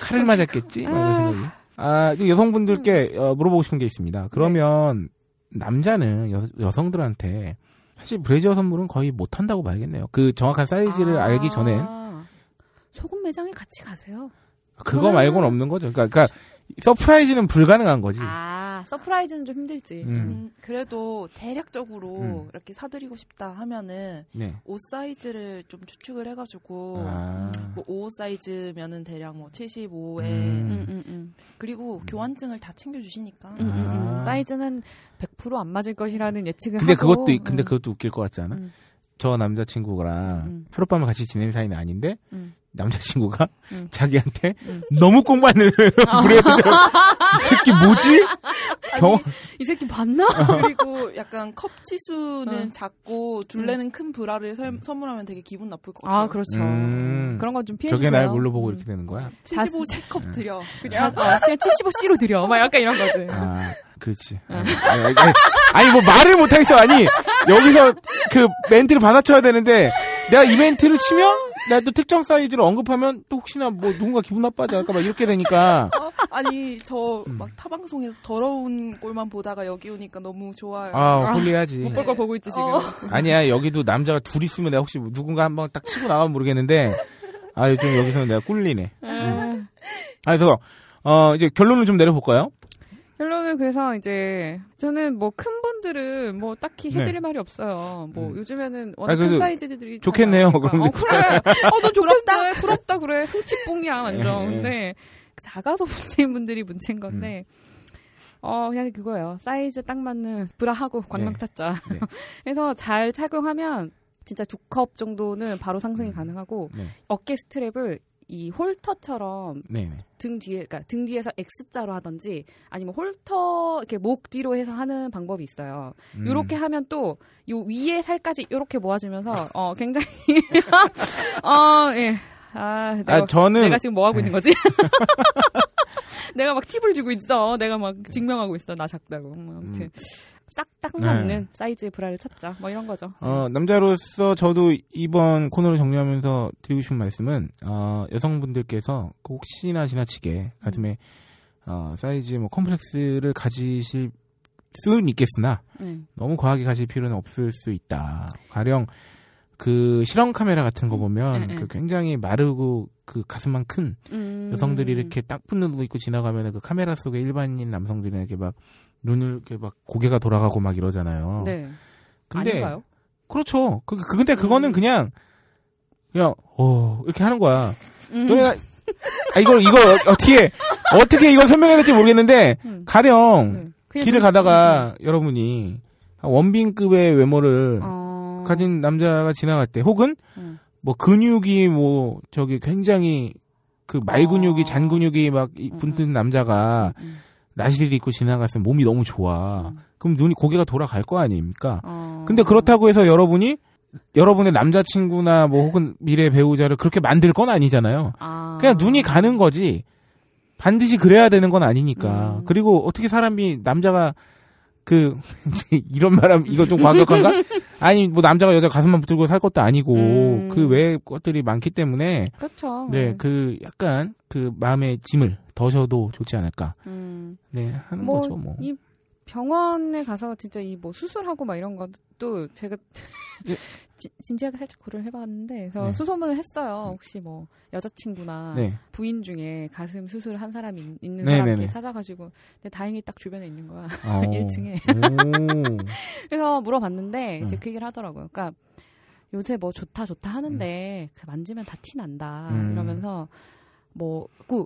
칼을 맞았겠지? 아, 아 여성분들께 어, 물어보고 싶은 게 있습니다. 그러면 네. 남자는 여, 여성들한테 사실 브래지어 선물은 거의 못한다고 봐야겠네요. 그 정확한 사이즈를 아, 알기 전엔. 소금 매장에 같이 가세요. 그거 그러면... 말고는 없는 거죠. 그러니까, 그러니까 서프라이즈는 불가능한 거지. 아. 아, 서프라이즈는 좀 힘들지. 음. 음, 그래도 대략적으로 음. 이렇게 사드리고 싶다 하면은 네. 옷 사이즈를 좀 추측을 해가지고 아. 뭐 오호 사이즈면은 대략 뭐 칠십오에 음. 음, 음, 음. 그리고 음. 교환증을 다 챙겨주시니까 음, 음, 음. 아. 사이즈는 백 퍼센트 안 맞을 것이라는 예측을 근데 하고. 그것도, 음. 근데 그것도 웃길 것 같지 않아? 음. 저 남자친구랑 음. 하룻밤을 같이 지낸 사이는 아닌데 음. 남자친구가 음. 자기한테 음. 너무 꽁받는 무례하죠. 이 새끼 뭐지? 아니, 이 새끼 봤나? 그리고 약간 컵 치수는 어. 작고 둘레는 음. 큰 브라를 설, 선물하면 되게 기분 나쁠 것 같아요. 아 그렇죠. 음. 그런 건 좀 피해주세요. 저게 날 뭘로 보고 음. 이렇게 되는 거야? 칠십오 씨 컵 드려. 그냥 아, 칠십오 씨로 드려. 막 약간 이런 거지. 아 그렇지. 아. 아니, 아니, 아니 뭐 말을 못하겠어. 아니 여기서 그 멘트를 받아쳐야 되는데 내가 이 멘트를 치면 나 또 특정 사이즈를 언급하면 또 혹시나 뭐 누군가 기분 나빠하지 않을까 막 이렇게 되니까. 어, 아니 저 막 타방송에서 더러운 꼴만 보다가 여기 오니까 너무 좋아요. 아 홀리하지. 못 볼 걸 보고 있지 지금. 어. 아니야 여기도 남자가 둘이 있으면 내가 혹시 누군가 한번 딱 치고 나가면 모르겠는데 아 요즘 여기서는 내가 꿀리네. 음. 아 그래서 어 이제 결론을 좀 내려볼까요? 결론은 그래서 이제 저는 뭐 큰 분들은 뭐 딱히 해드릴 네. 말이 없어요. 뭐 음. 요즘에는 워낙 큰 사이즈들이 좋겠네요. 그러니까. 그럼 어 그래. 어 너 좋겠다. 부럽다 그래. 흥칫뿡이야 완전. 네. 근데 작아서 문제인 분들이 문제인 건데 음. 어 그냥 그거예요. 사이즈 딱 맞는 브라하고 관망 네. 찾자. 네. 그래서 잘 착용하면 진짜 두 컵 정도는 바로 상승이 음. 가능하고 네. 어깨 스트랩을 이 홀터처럼 네네. 등 뒤에, 그러니까 등 뒤에서 X자로 하든지 아니면 홀터 이렇게 목 뒤로 해서 하는 방법이 있어요. 음. 요렇게 하면 또 요 위에 살까지 요렇게 모아주면서 어 굉장히 어 예. 아, 내가, 아 저는 내가 지금 뭐 하고 있는 거지? 내가 막 팁을 주고 있어. 내가 막 증명하고 있어. 나 작다고. 아무튼. 음. 딱, 딱 맞는 네. 사이즈의 브라를 찾자. 뭐 이런 거죠. 어, 남자로서 저도 이번 코너를 정리하면서 드리고 싶은 말씀은, 어, 여성분들께서 혹시나 지나치게 가슴에, 어, 사이즈 뭐 컴플렉스를 가지실 수는 있겠으나, 음. 너무 과하게 가실 필요는 없을 수 있다. 가령, 그 실험 카메라 같은 거 보면 음. 그 굉장히 마르고 그 가슴만 큰 음. 여성들이 이렇게 딱 붙는 옷 입고 지나가면 그 카메라 속에 일반인 남성들이 이렇게 막, 눈을 이렇게 막 고개가 돌아가고 막 이러잖아요. 네. 근데 아닌가요? 그렇죠. 그, 그 근데 그거는 음. 그냥 그냥 어 이렇게 하는 거야. 음. 그러니까 아, 이걸 이거 어떻게 어떻게 이걸 설명해야 될지 모르겠는데 음. 가령 음. 길을 가다가 음. 여러분이 원빈급의 외모를 어... 가진 남자가 지나갈 때 혹은 음. 뭐 근육이 뭐 저기 굉장히 그 말 근육이 어... 잔 근육이 막 붙는 음. 남자가 음. 나시를 입고 지나갔으면 몸이 너무 좋아. 음. 그럼 눈이 고개가 돌아갈 거 아닙니까? 어... 근데 그렇다고 해서 여러분이 여러분의 남자친구나 뭐 혹은 미래 배우자를 그렇게 만들 건 아니잖아요. 아... 그냥 눈이 가는 거지. 반드시 그래야 되는 건 아니니까. 음. 그리고 어떻게 사람이 남자가 그 이런 말하면 이거 좀 과격한가? 아니 뭐 남자가 여자 가슴만 붙들고 살 것도 아니고 음. 그 외의 것들이 많기 때문에 그렇죠. 네, 그 약간 그 마음의 짐을 더셔도 좋지 않을까. 음. 네 하는 뭐 거죠 뭐. 이 병원에 가서 진짜 이 뭐 수술하고 막 이런 것도 제가 지, 진지하게 살짝 고려를 해봤는데 그래서 네. 수소문을 했어요. 혹시 뭐 여자친구나 네. 부인 중에 가슴 수술을 한 사람이 있는 네, 사람이 네, 네. 찾아가지고 근데 다행히 딱 주변에 있는 거야. 일 층에 그래서 물어봤는데 네. 이제 그 얘기를 하더라고요. 그러니까 요새 뭐 좋다 좋다 하는데 음. 만지면 다 티 난다 음. 이러면서 뭐 그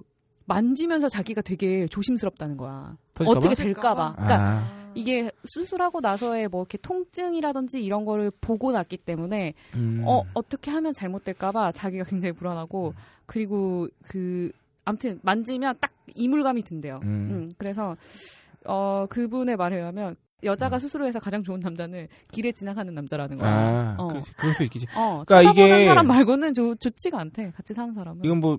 만지면서 자기가 되게 조심스럽다는 거야. 어떻게 될까봐. 그러니까 아. 이게 수술하고 나서의 뭐 이렇게 통증이라든지 이런 거를 보고 났기 때문에 음. 어 어떻게 하면 잘못될까봐 자기가 굉장히 불안하고 음. 그리고 그 아무튼 만지면 딱 이물감이 든대요. 음. 음, 그래서 어 그분의 말에 의하면. 여자가 스스로 해서 가장 좋은 남자는 길에 지나가는 남자라는 거야. 아, 어. 그렇지, 그럴 수 있겠지. 어, 그러니까 이게 사람 말고는 조, 좋지가 않대. 같이 사는 사람은. 이건 뭐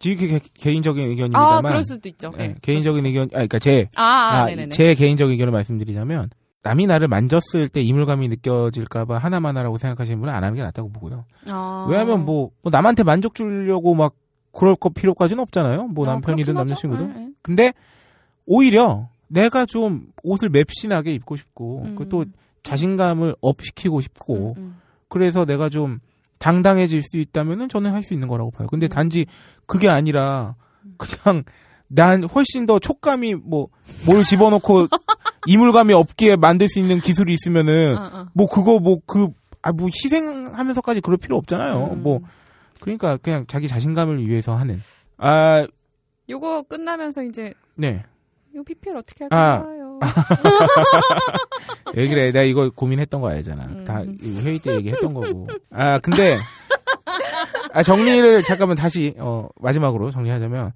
되게 개인적인 의견입니다만. 아, 그럴 수도 있죠. 네, 네. 개인적인 의견, 아, 그러니까 제, 아, 아, 제 개인적인 의견을 말씀드리자면 남이 나를 만졌을 때 이물감이 느껴질까봐 하나만하라고 생각하시는 분은 안 하는 게 낫다고 보고요. 아. 왜냐하면 뭐, 뭐 남한테 만족 주려고 막 그럴 거 필요까지는 없잖아요. 뭐 아, 남편이든 남자친구든. 네, 네. 근데 오히려. 내가 좀 옷을 맵신하게 입고 싶고 음. 또 자신감을 업시키고 싶고 음, 음. 그래서 내가 좀 당당해질 수 있다면은 저는 할 수 있는 거라고 봐요. 근데 음. 단지 그게 아니라 그냥 난 훨씬 더 촉감이 뭐 뭘 집어넣고 이물감이 없게 만들 수 있는 기술이 있으면은 어, 어. 뭐 그거 뭐 그 아 뭐 희생하면서까지 그럴 필요 없잖아요. 음. 뭐 그러니까 그냥 자기 자신감을 위해서 하는. 아 요거 끝나면서 이제 네. 요 피피엘 어떻게 할까요? 아. 그래 내가 이거 고민했던 거 알잖아. 음. 다 회의 때 얘기했던 거고. 아 근데 아 정리를 잠깐만 다시 어 마지막으로 정리하자면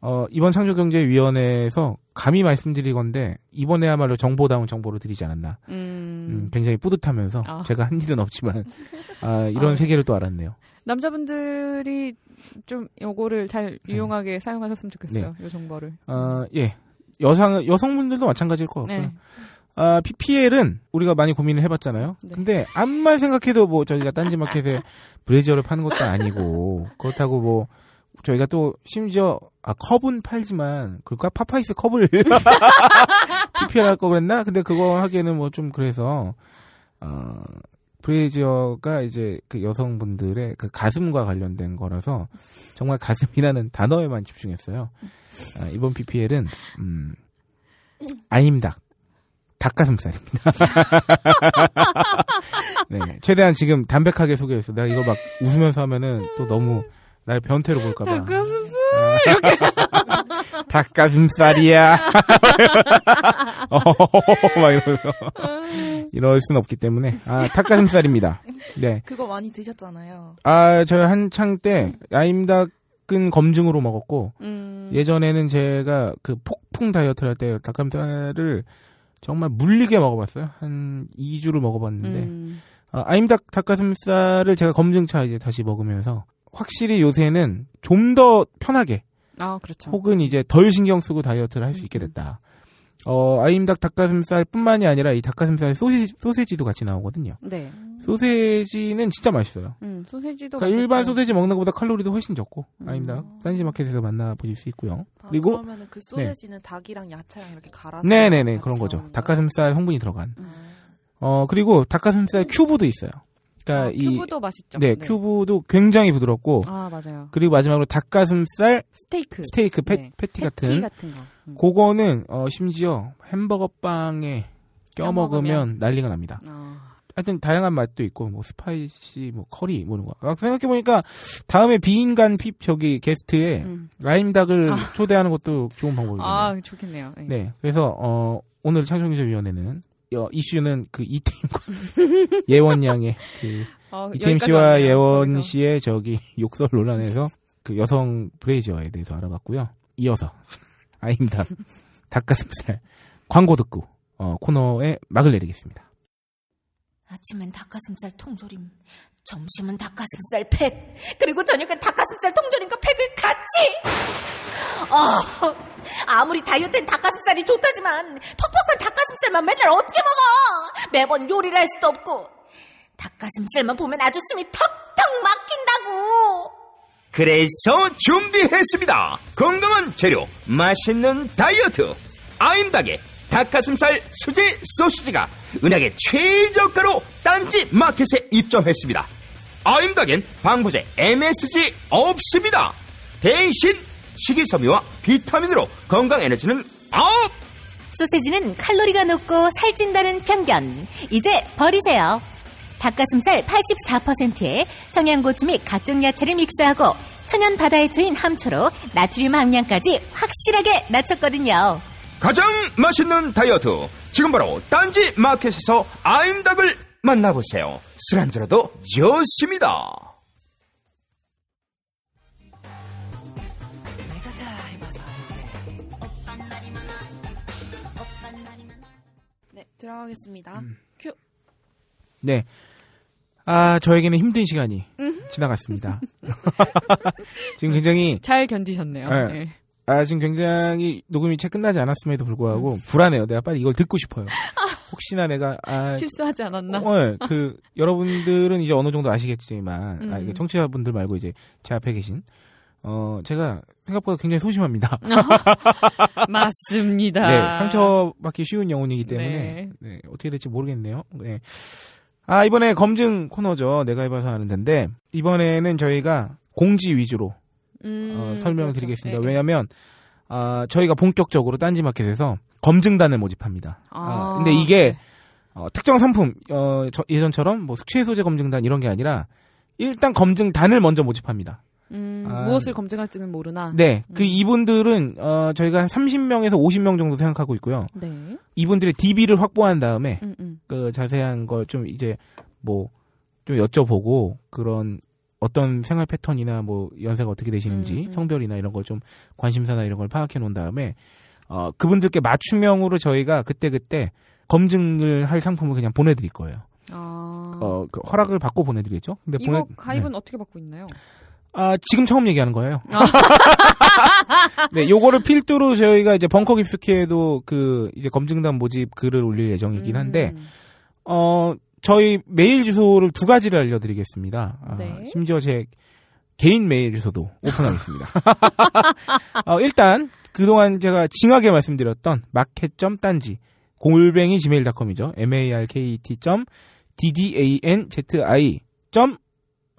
어 이번 창조경제위원회에서 감히 말씀드리건데 이번에야말로 정보다운 정보를 드리지 않았나. 음. 음, 굉장히 뿌듯하면서 아. 제가 한 일은 없지만 아, 이런 아. 세계를 또 알았네요. 남자분들이 좀 요거를 잘 유용하게 네. 사용하셨으면 좋겠어요. 네. 요 정보를. 어, 예. 여성 여성분들도 마찬가지일 것 같고요. 네. 아, 피피엘은 우리가 많이 고민을 해봤잖아요. 네. 근데 암만 생각해도 뭐 저희가 딴지마켓에 브래지어를 파는 것도 아니고 그렇다고 뭐 저희가 또 심지어 아 컵은 팔지만 그러니까 파파이스 컵을 피피엘 할 거 그랬나? 근데 그거 하기에는 뭐 좀 그래서 어, 브래지어가 이제 그 여성분들의 그 가슴과 관련된 거라서 정말 가슴이라는 단어에만 집중했어요. 아, 이번 피피엘은 음, 아임닭 닭가슴살입니다. 네, 최대한 지금 담백하게 소개했어. 내가 이거 막 웃으면서 하면은 또 너무 날 변태로 볼까봐. 닭가슴살! 이렇게. 닭가슴살이야. 어, 막 이러면서. 이럴 순 없기 때문에. 아, 닭가슴살입니다. 네. 그거 많이 드셨잖아요. 아, 저 한창 때, 아임닭은 검증으로 먹었고, 음... 예전에는 제가 그 폭풍 다이어트를 할 때 닭가슴살을 정말 물리게 먹어봤어요. 한 이 주를 먹어봤는데, 음... 아, 아임닭 닭가슴살을 제가 검증차 이제 다시 먹으면서, 확실히 요새는 좀 더 편하게 아, 그렇죠. 혹은 이제 덜 신경 쓰고 다이어트를 할 수 있게 됐다. 어, 아임닭 닭가슴살뿐만이 아니라 이 닭가슴살 소시, 소세지도 같이 나오거든요. 네. 소세지는 진짜 맛있어요. 음, 소세지도 그러니까 일반 소세지 먹는 것보다 칼로리도 훨씬 적고 음. 아임닭 딴지마켓에서 만나보실 수 있고요. 아, 그리고 그러면 그 소세지는 네. 닭이랑 야채랑 이렇게 갈아서 네네네 그런 거죠. 먹는다. 닭가슴살 성분이 들어간. 음. 어 그리고 닭가슴살 큐브도 있어요. 그러니까 아, 이, 큐브도 맛있죠. 네, 네, 큐브도 굉장히 부드럽고. 아, 맞아요. 그리고 마지막으로 닭가슴살 스테이크, 스테이크 패, 네. 패티 같은. 패티 같은 거. 음. 그거는 어, 심지어 햄버거 빵에 껴 먹으면 난리가 납니다. 아. 하여튼 다양한 맛도 있고 뭐 스파이시, 뭐 커리, 뭐 이런 거. 아, 생각해 보니까 다음에 비인간 핍 저기 게스트에 음. 라임닭을 아. 초대하는 것도 좋은 방법이네요. 아, 좋겠네요. 네. 네, 그래서 어, 오늘 창조경제위원회는. 어, 이슈는 그 이태임과 예원 양의 그 어, 이태임 씨와 예원 거기서. 씨의 저기 욕설 논란에서 그 여성 브레이저에 대해서 알아봤고요. 이어서 아임닭 닭가슴살 광고 듣고 어, 코너에 막을 내리겠습니다. 아침엔 닭가슴살 통조림, 점심은 닭가슴살 팩, 그리고 저녁엔 닭가슴살 통조림과 팩을 같이! 어, 아무리 다이어트엔 닭가슴살이 좋다지만 퍽퍽한 닭가슴살만 맨날 어떻게 먹어! 매번 요리를 할 수도 없고 닭가슴살만 보면 아주 숨이 턱턱 막힌다고! 그래서 준비했습니다. 건강한 재료, 맛있는 다이어트, 아임닭의 닭가슴살 수제 소시지가 은하계 최저가로 딴지 마켓에 입점했습니다. 아임닭엔 방부제 엠에스지 없습니다. 대신 식이섬유와 비타민으로 건강 에너지는 업! 소세지는 칼로리가 높고 살찐다는 편견 이제 버리세요. 닭가슴살 팔십사 퍼센트에 청양고추 및 각종 야채를 믹스하고 천연 바다의 초인 함초로 나트륨 함량까지 확실하게 낮췄거든요. 가장 맛있는 다이어트 지금 바로 딴지 마켓에서 아임닭을 만나보세요. 술 안 들어도 좋습니다. 네, 들어가겠습니다. 음. 큐. 네. 아, 저에게는 힘든 시간이 지나갔습니다. 지금 굉장히 잘 견디셨네요. 네. 네. 아, 지금 굉장히 녹음이 채 끝나지 않았음에도 불구하고 불안해요. 내가 빨리 이걸 듣고 싶어요. 혹시나 내가 아, 실수하지 않았나? 어, 어, 그 여러분들은 이제 어느 정도 아시겠지만 음. 아, 이게 청취자분들 말고 이제 제 앞에 계신 어 제가 생각보다 굉장히 소심합니다. 맞습니다. 네, 상처받기 쉬운 영혼이기 때문에 네. 네, 어떻게 될지 모르겠네요. 네. 아 이번에 검증 코너죠. 내가 해봐서 아는 데인데 이번에는 저희가 공지 위주로 음, 어, 설명을 그렇죠. 드리겠습니다. 네. 왜냐하면 아, 저희가 본격적으로 딴지마켓에서 검증단을 모집합니다. 아. 아, 근데 이게 어, 특정 상품 어, 저, 예전처럼 뭐 숙취해소제 검증단 이런 게 아니라 일단 검증단을 먼저 모집합니다. 음, 아, 무엇을 검증할지는 모르나. 네, 음. 그 이분들은 어, 저희가 한 삼십 명에서 오십 명 정도 생각하고 있고요. 네. 이분들의 디비를 확보한 다음에 음, 음. 그 자세한 걸 좀 이제 뭐 좀 여쭤보고 그런. 어떤 생활 패턴이나 뭐 연세가 어떻게 되시는지 음, 음. 성별이나 이런 걸 좀 관심사나 이런 걸 파악해 놓은 다음에 어, 그분들께 맞춤형으로 저희가 그때그때 검증을 할 상품을 그냥 보내드릴 거예요. 아... 어, 그 허락을 받고 보내드리죠. 근데 이거 보내... 가입은 네. 어떻게 받고 있나요? 아, 지금 처음 얘기하는 거예요. 아. 네, 요거를 필두로 저희가 이제 벙커 깊숙이에도 그 이제 검증단 모집 글을 올릴 예정이긴 한데 음. 어. 저희 메일 주소를 두 가지를 알려드리겠습니다. 네. 아, 심지어 제 개인 메일 주소도 오픈하겠습니다. 어, 일단 그동안 제가 징하게 말씀드렸던 마켓 닷 딴지 골뱅이 지메일 닷 컴이죠. 마켓 닷 디 디 에이 엔 지 아이 점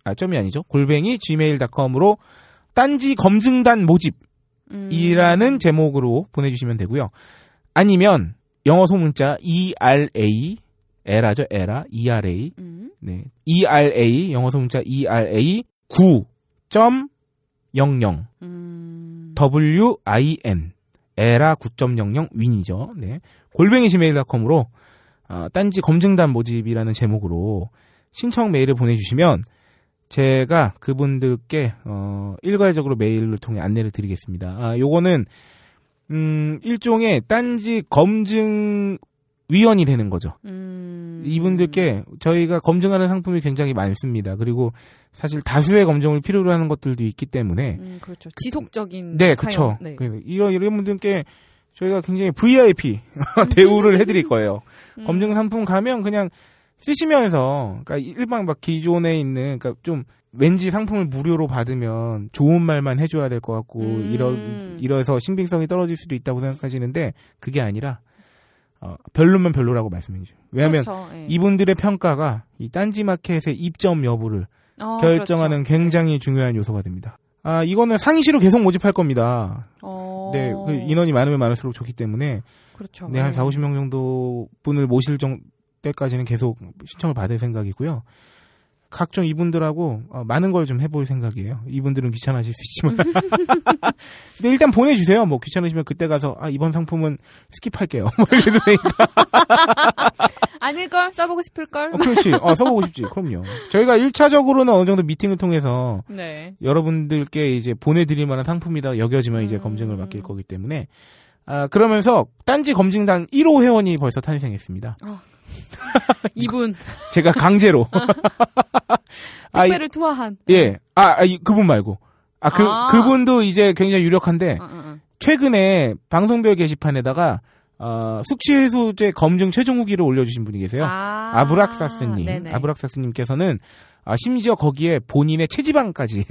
아 점이 아니죠 골뱅이 지메일 닷 컴으로 딴지 검증단 모집이라는 음. 제목으로 보내주시면 되고요. 아니면 영어 소문자 이 알 에이 에라죠, 에라, 이 알 에이. 음. 네. 이 알 에이, 영어 소문자 이 알 에이 구 점 영영 음. 더블유 아이 엔. 에라 구 점 영영 윈이죠. 네. 골뱅이 지메일 닷 컴으로, 어, 딴지 검증단 모집이라는 제목으로 신청 메일을 보내주시면 제가 그분들께, 어, 일괄적으로 메일을 통해 안내를 드리겠습니다. 아, 요거는, 음, 일종의 딴지 검증, 위원이 되는 거죠. 음... 이분들께 저희가 검증하는 상품이 굉장히 많습니다. 그리고 사실 다수의 검증을 필요로 하는 것들도 있기 때문에 음, 그렇죠. 지속적인 네, 그렇죠. 네. 이런 이런 분들께 저희가 굉장히 브이아이피 대우를 해드릴 거예요. 음. 검증 상품 가면 그냥 쓰시면서 그러니까 일반 막 기존에 있는 그러니까 좀 왠지 상품을 무료로 받으면 좋은 말만 해줘야 될 것 같고 음. 이런 이래서 신빙성이 떨어질 수도 있다고 생각하시는데 그게 아니라. 어, 별로면 별로라고 말씀해 주세요. 왜냐하면 그렇죠, 예. 이분들의 평가가 이 딴지마켓의 입점 여부를 어, 결정하는 그렇죠. 굉장히 네. 중요한 요소가 됩니다. 아, 이거는 상시로 계속 모집할 겁니다. 어... 네, 그 인원이 많으면 많을수록 좋기 때문에 그렇죠. 네, 한 사오십 명 정도 분을 모실 정... 때까지는 계속 신청을 받을 생각이고요. 각종 이분들하고 어, 많은 걸 좀 해볼 생각이에요. 이분들은 귀찮아하실 수 있지만. 근데 일단 보내주세요. 뭐 귀찮으시면 그때 가서 아 이번 상품은 스킵할게요. 뭐 이래도 되니까. 아닐걸? 써보고 싶을걸? 어, 그렇지. 어, 써보고 싶지. 그럼요. 저희가 일 차적으로는 어느 정도 미팅을 통해서 네. 여러분들께 이제 보내드릴 만한 상품이다 여겨지면 음... 이제 검증을 맡길 거기 때문에 아, 그러면서 딴지 검증단 일 호 회원이 벌써 탄생했습니다. 어. 이분 제가 강제로 택배를 아, 투하한 예, 아, 아 그분 말고 아 그 아. 그분도 이제 굉장히 유력한데 아, 아, 아. 최근에 방송별 게시판에다가 어, 숙취해소제 검증 최종 후기를 올려주신 분이 계세요. 아. 아브락사스님 네네. 아브락사스님께서는 아, 심지어 거기에 본인의 체지방까지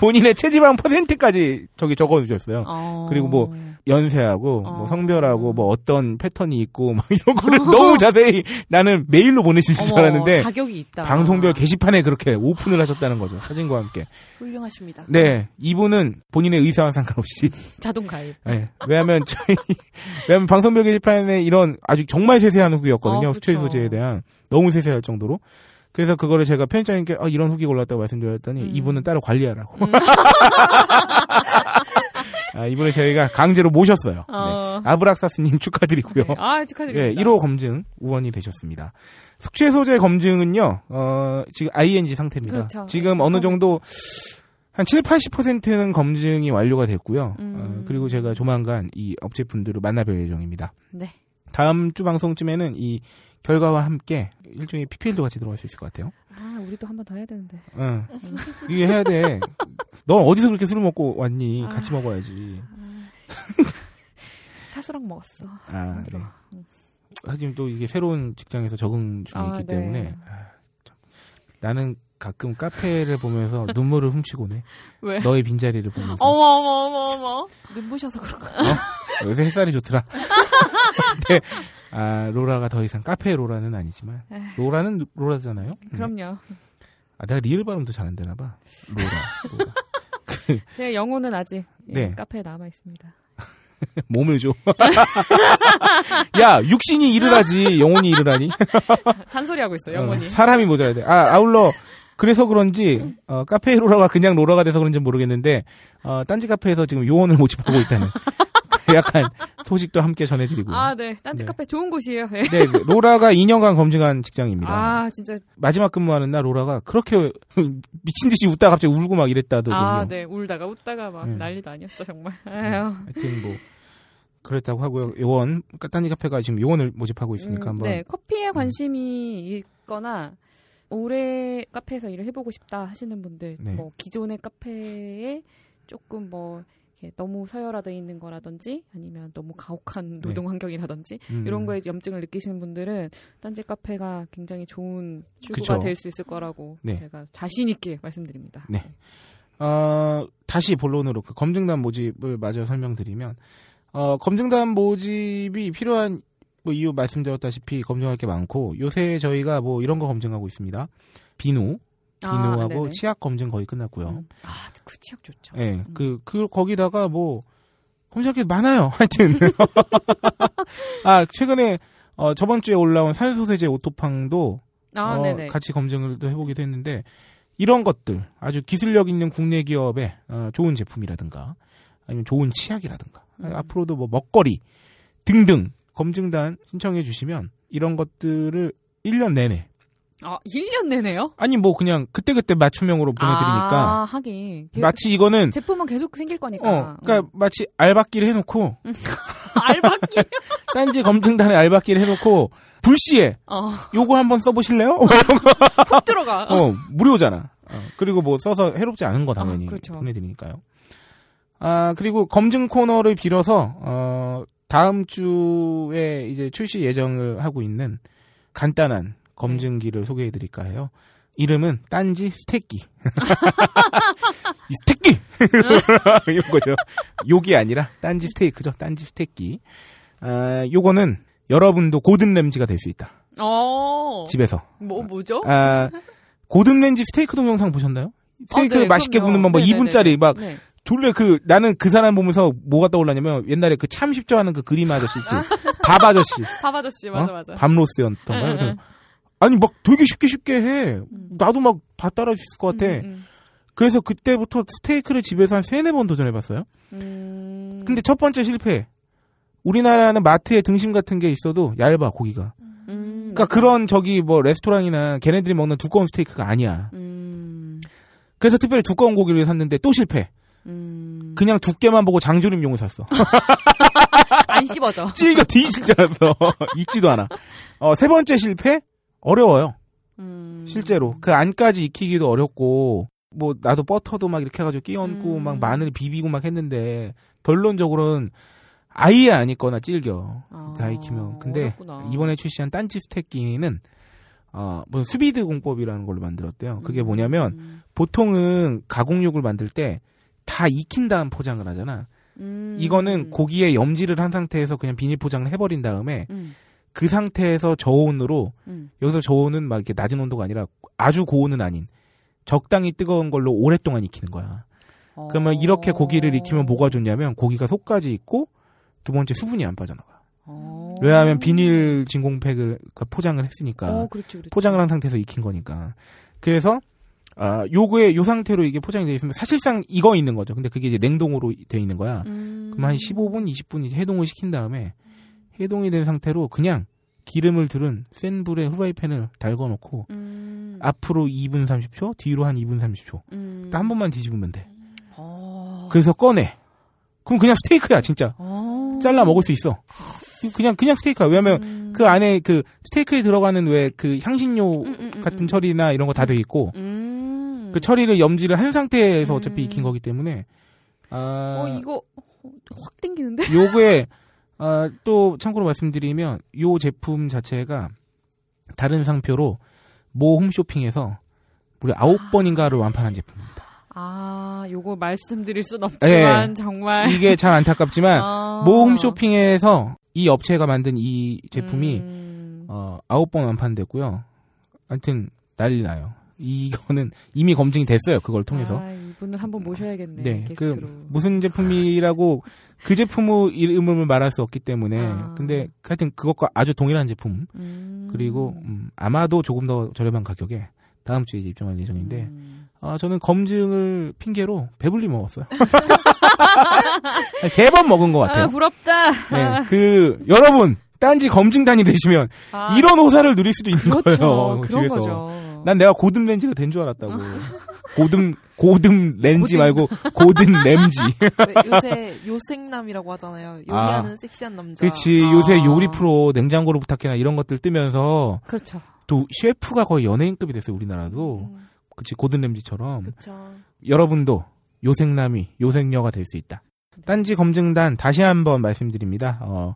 본인의 체지방 퍼센트까지 저기 적어주셨어요. 어... 그리고 뭐 연세하고 어... 뭐 성별하고 뭐 어떤 패턴이 있고 막 이런 거를 너무 자세히 나는 메일로 보내주실 줄 알았는데 자격이 있다. 방송별 게시판에 그렇게 오픈을 하셨다는 거죠. 사진과 함께. 훌륭하십니다. 네, 이분은 본인의 의사와 상관없이 자동 가입. 네, 왜냐하면 저희 왜냐하면 방송별 게시판에 이런 아주 정말 세세한 후기였거든요. 어, 숙취해소제에 대한 너무 세세할 정도로. 그래서 그거를 제가 편집장님께 어, 이런 후기가 올랐다고 말씀드렸더니 음. 이분은 따로 관리하라고. 음. 아, 이분을 저희가 강제로 모셨어요. 어. 네. 아브락사스님 축하드리고요. 네. 아, 축하드립니다. 네, 일 호 검증 우원이 되셨습니다. 숙취해소제 검증은요. 어, 지금 아이엔지 상태입니다. 그렇죠. 지금 네. 어느 정도 한 칠십, 팔십 퍼센트는 검증이 완료가 됐고요. 음. 어, 그리고 제가 조만간 이 업체분들을 만나뵐 예정입니다. 네. 다음 주 방송쯤에는 이 결과와 함께 일종의 피피엘도 같이 들어갈 수 있을 것 같아요. 아, 우리도 한 번 더 해야 되는데. 응. 이게 해야 돼. 너 어디서 그렇게 술을 먹고 왔니? 아, 같이 먹어야지. 아, 사수랑 먹었어. 아, 네. 응. 하지만 또 이게 새로운 직장에서 적응 중에 아, 있기 네. 때문에 아, 참. 나는 가끔 카페를 보면서 눈물을 훔치고네. 왜? 너의 빈자리를 보면서. 어머 어머 어머 어머. 눈부셔서 그런가? 어? 요새 햇살이 좋더라. 네. 아, 로라가 더 이상 카페 로라는 아니지만 로라는 로라잖아요. 그럼요. 네. 아, 내가 리을 발음도 잘 안 되나 봐. 로라. 로라. 제 영혼은 아직 예, 네. 카페에 남아 있습니다. 몸을 줘. 야, 육신이 일을 하지 영혼이 일을 하니? 잔소리하고 있어, 영혼이. 어, 사람이 모자라야 돼. 아, 아울러 그래서 그런지 어, 카페 로라가 그냥 로라가 돼서 그런지 모르겠는데 어, 딴지 카페에서 지금 요원을 모집하고 있다는 약간 소식도 함께 전해드리고. 아, 네. 딴지 네. 카페 좋은 곳이에요. 네. 네, 로라가 이 년간 검증한 직장입니다. 아, 진짜. 마지막 근무하는 날 로라가 그렇게 미친 듯이 웃다가 갑자기 울고 막 이랬다더군요. 아, 네. 울다가 웃다가 막 네. 난리도 아니었어 정말. 아유. 하여튼 뭐. 그렇다고 하고요. 요원, 딴지 카페가 지금 요원을 모집하고 있으니까 음, 한번. 네, 커피에 관심이 있거나 올해 카페에서 일을 해보고 싶다 하시는 분들, 네. 뭐 기존의 카페에 조금 뭐 이렇게 너무 서열화되어 있는 거라든지 아니면 너무 가혹한 노동 환경이라든지 네. 음. 이런 거에 염증을 느끼시는 분들은 딴지 카페가 굉장히 좋은 출구가 될 수 있을 거라고 네. 제가 자신 있게 말씀드립니다. 네. 어, 다시 본론으로 그 검증단 모집을 마저 설명드리면. 어, 검증단 모집이 필요한 뭐 이유 말씀드렸다시피 검증할 게 많고 요새 저희가 뭐 이런 거 검증하고 있습니다. 비누, 비누하고 아, 치약 검증 거의 끝났고요. 음. 아, 그 치약 좋죠. 네, 음. 그, 그 거기다가 뭐 검증할 게 많아요. 하여튼 아 최근에 어, 저번 주에 올라온 산소세제 오토팡도 아, 어, 같이 검증을 해보기도 했는데 이런 것들 아주 기술력 있는 국내 기업의 어, 좋은 제품이라든가 아니면 좋은 치약이라든가. 음. 앞으로도 뭐 먹거리 등등 검증단 신청해 주시면 이런 것들을 일 년 내내. 아, 일 년 내내요? 아니 뭐 그냥 그때그때 맞춤형으로 보내드리니까. 아, 하긴. 마치 이거는. 제품은 계속 생길 거니까. 어, 그러니까 음. 마치 알박기를 해놓고. 알박기요? 딴지 검증단에 알박기를 해놓고 불시에 어. 요거 한번 써보실래요? 푹 들어가. 어, 무료잖아. 어, 그리고 뭐 써서 해롭지 않은 거 당연히 아, 그렇죠. 보내드리니까요. 아, 그리고 검증 코너를 빌어서, 어, 다음 주에 이제 출시 예정을 하고 있는 간단한 검증기를 네. 소개해 드릴까 해요. 이름은 딴지 스테이크. 이 스테이크! 이런 거죠. 욕이 아니라 딴지 스테이크죠. 딴지 스테이크. 아, 요거는 여러분도 고든 램지가 될 수 있다. 어. 집에서. 뭐, 뭐죠? 아, 고든 램지 스테이크 동영상 보셨나요? 스테이크 아, 네, 맛있게 그럼요. 구는 방법 네네네. 이 분짜리 막. 네. 둘레 그 나는 그 사람 보면서 뭐가 떠올랐냐면 옛날에 그 참 쉽죠 하는 그 그림 아저씨 있지 밥 아저씨 밥 아저씨 맞아 어? 맞아 밥로스였던가 아니 막 되게 쉽게 쉽게 해 나도 막 다 따라할 수 있을 것 같아 음, 음. 그래서 그때부터 스테이크를 집에서 한 세네 번 도전해봤어요 음... 근데 첫 번째 실패 우리나라는 마트에 등심 같은 게 있어도 얇아 고기가 음, 그러니까 맞아. 그런 저기 뭐 레스토랑이나 걔네들이 먹는 두꺼운 스테이크가 아니야 음... 그래서 특별히 두꺼운 고기를 샀는데 또 실패 음... 그냥 두께만 보고 장조림용을 샀어. 안 씹어져. 찔겨 뒤질 줄 알았어. 익지도 않아. 어, 세 번째 실패? 어려워요. 음... 실제로. 그 안까지 익히기도 어렵고, 뭐, 나도 버터도 막 이렇게 해가지고 끼 얹고, 음... 막 마늘 비비고 막 했는데, 결론적으로는 아예 안 익거나 찔겨. 아... 다 익히면. 근데, 어렵구나. 이번에 출시한 딴지 스테이크는 어, 뭐 수비드 공법이라는 걸로 만들었대요. 그게 뭐냐면, 음... 보통은 가공육을 만들 때, 다 익힌 다음 포장을 하잖아. 음. 이거는 고기에 염지를 한 상태에서 그냥 비닐 포장을 해버린 다음에 음. 그 상태에서 저온으로 음. 여기서 저온은 막 이렇게 낮은 온도가 아니라 아주 고온은 아닌 적당히 뜨거운 걸로 오랫동안 익히는 거야. 어. 그러면 이렇게 고기를 익히면 뭐가 좋냐면 고기가 속까지 익고 두 번째 수분이 안 빠져나가. 어. 왜냐하면 비닐 진공팩을 포장을 했으니까 어, 그렇지, 그렇지. 포장을 한 상태에서 익힌 거니까. 그래서 아, 요거에, 요 상태로 이게 포장이 되어 있으면 사실상 익어 있는 거죠. 근데 그게 이제 냉동으로 되어 있는 거야. 음. 그럼 한 십오 분, 이십 분 이제 해동을 시킨 다음에 해동이 된 상태로 그냥 기름을 두른 센 불에 후라이팬을 달궈 놓고 음. 앞으로 이 분 삼십 초, 뒤로 한 이 분 삼십 초. 음. 딱 한 번만 뒤집으면 돼. 오. 그래서 꺼내. 그럼 그냥 스테이크야, 진짜. 오. 잘라 먹을 수 있어. 그냥, 그냥 스테이크야. 왜냐면 음. 그 안에 그 스테이크에 들어가는 왜 그 향신료 음, 음, 음, 같은 음. 처리나 이런 거 다 되어 있고 음. 그 처리를 염지를 한 상태에서 어차피 익힌 거기 때문에 아, 어 이거 확 땡기는데? 요거에 아, 또 참고로 말씀드리면 요 제품 자체가 다른 상표로 모 홈쇼핑에서 무려 아홉 번인가를 완판한 제품입니다. 아 요거 말씀드릴 순 없지만 네, 정말 이게 참 안타깝지만 아. 모 홈쇼핑에서 이 업체가 만든 이 제품이 음. 어, 아홉 번 완판됐고요. 하여튼 난리 나요. 이거는 이미 검증이 됐어요. 그걸 통해서. 아, 분을 한번 모셔야겠네요. 네, 게스트로. 그 무슨 제품이라고 그 제품의 이름을 말할 수 없기 때문에. 아. 근데 하여튼 그것과 아주 동일한 제품. 음. 그리고 음, 아마도 조금 더 저렴한 가격에 다음 주에 이제 입점할 예정인데. 음. 아, 저는 검증을 핑계로 배불리 먹었어요. 세 번 먹은 것 같아요. 아, 부럽다. 네, 그 여러분 딴지 검증단이 되시면 아. 이런 호사를 누릴 수도 있는 그렇죠. 거예요. 그런 집에서. 거죠. 난 내가 고든 램지가 된 줄 알았다고. 고든 고든 램지 고든. 말고 고든 램지. 요새 요생남이라고 하잖아요. 요리하는 아. 섹시한 남자. 그렇지. 아. 요새 요리 프로 냉장고를 부탁해나 이런 것들 뜨면서. 그렇죠. 또 셰프가 거의 연예인급이 됐어요. 우리나라도. 음. 그치, 고든 램지처럼. 그쵸. 여러분도 요생남이 요생녀가 될 수 있다. 딴지 검증단 다시 한번 말씀드립니다. 어,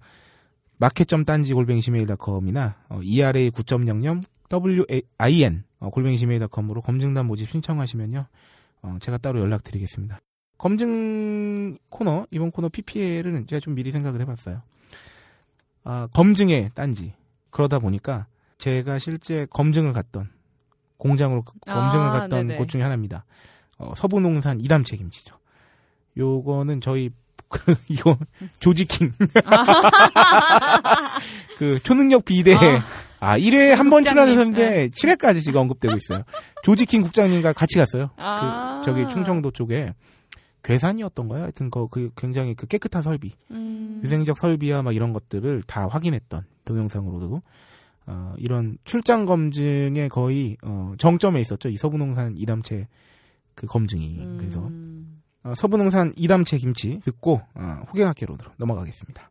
마켓 점 딴지 골뱅이 지메일 닷컴이나 어, 이알에이 구 영 영 더블유아이엔 어, 골뱅이 지메일 닷컴으로 검증단 모집 신청하시면요. 어, 제가 따로 연락드리겠습니다. 검증 코너, 이번 코너 피피엘은 제가 좀 미리 생각을 해봤어요. 아, 검증의 딴지. 그러다 보니까 제가 실제 검증을 갔던 공장으로 검증을 아, 갔던 네네. 곳 중에 하나입니다. 어, 서부농산 이담채 김치죠. 요거는 저희 그, 이거 조지킹 그 초능력 비대 아, 아 일 회에 한 번 출연하셨는데 칠 회까지 지금 언급되고 있어요. 조지킹 국장님과 같이 갔어요. 아. 그 저기 충청도 쪽에 괴산이었던 거야. 하여튼 그, 그 굉장히 그 깨끗한 설비, 음. 위생적 설비야 막 이런 것들을 다 확인했던 동영상으로도. 어, 이런 출장 검증의 거의 어, 정점에 있었죠. 이 서부농산 이담채 그 검증이. 음. 그래서 어, 서부농산 이담채 김치 듣고 어, 호갱학개론으로 넘어가겠습니다.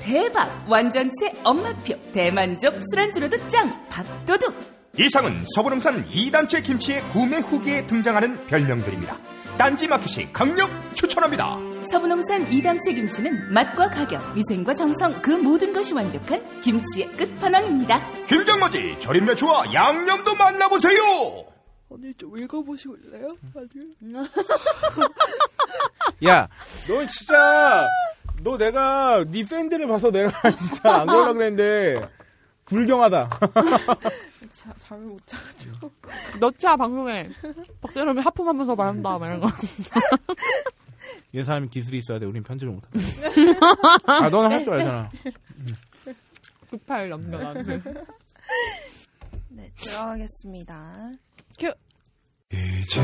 대박 완전체 엄마표 대만족 술안주로 득장 밥도둑. 이상은 서부농산 이담채 김치의 구매 후기에 등장하는 별명들입니다. 딴지 마켓이 강력 추천합니다. 서부농산 이담채 김치는 맛과 가격, 위생과 정성 그 모든 것이 완벽한 김치의 끝판왕입니다. 김장맞이 절임 배추와 양념도 만나보세요. 언니 좀 읽어보실래요? 야, 너 진짜 너 내가 네 팬들을 봐서 내가 진짜 안 걸라 그랬는데 불경하다. 자, 잠을 못 자가지고. 너차 방송에 박새롬이 하품하면서 말한다 막 이런 거. 얘 사람이 기술이 있어야 돼. 우린 편집을 못한다. 아, 너는 할 줄 알잖아. 급할 남자가. 네, 들어가겠습니다. 큐. 이제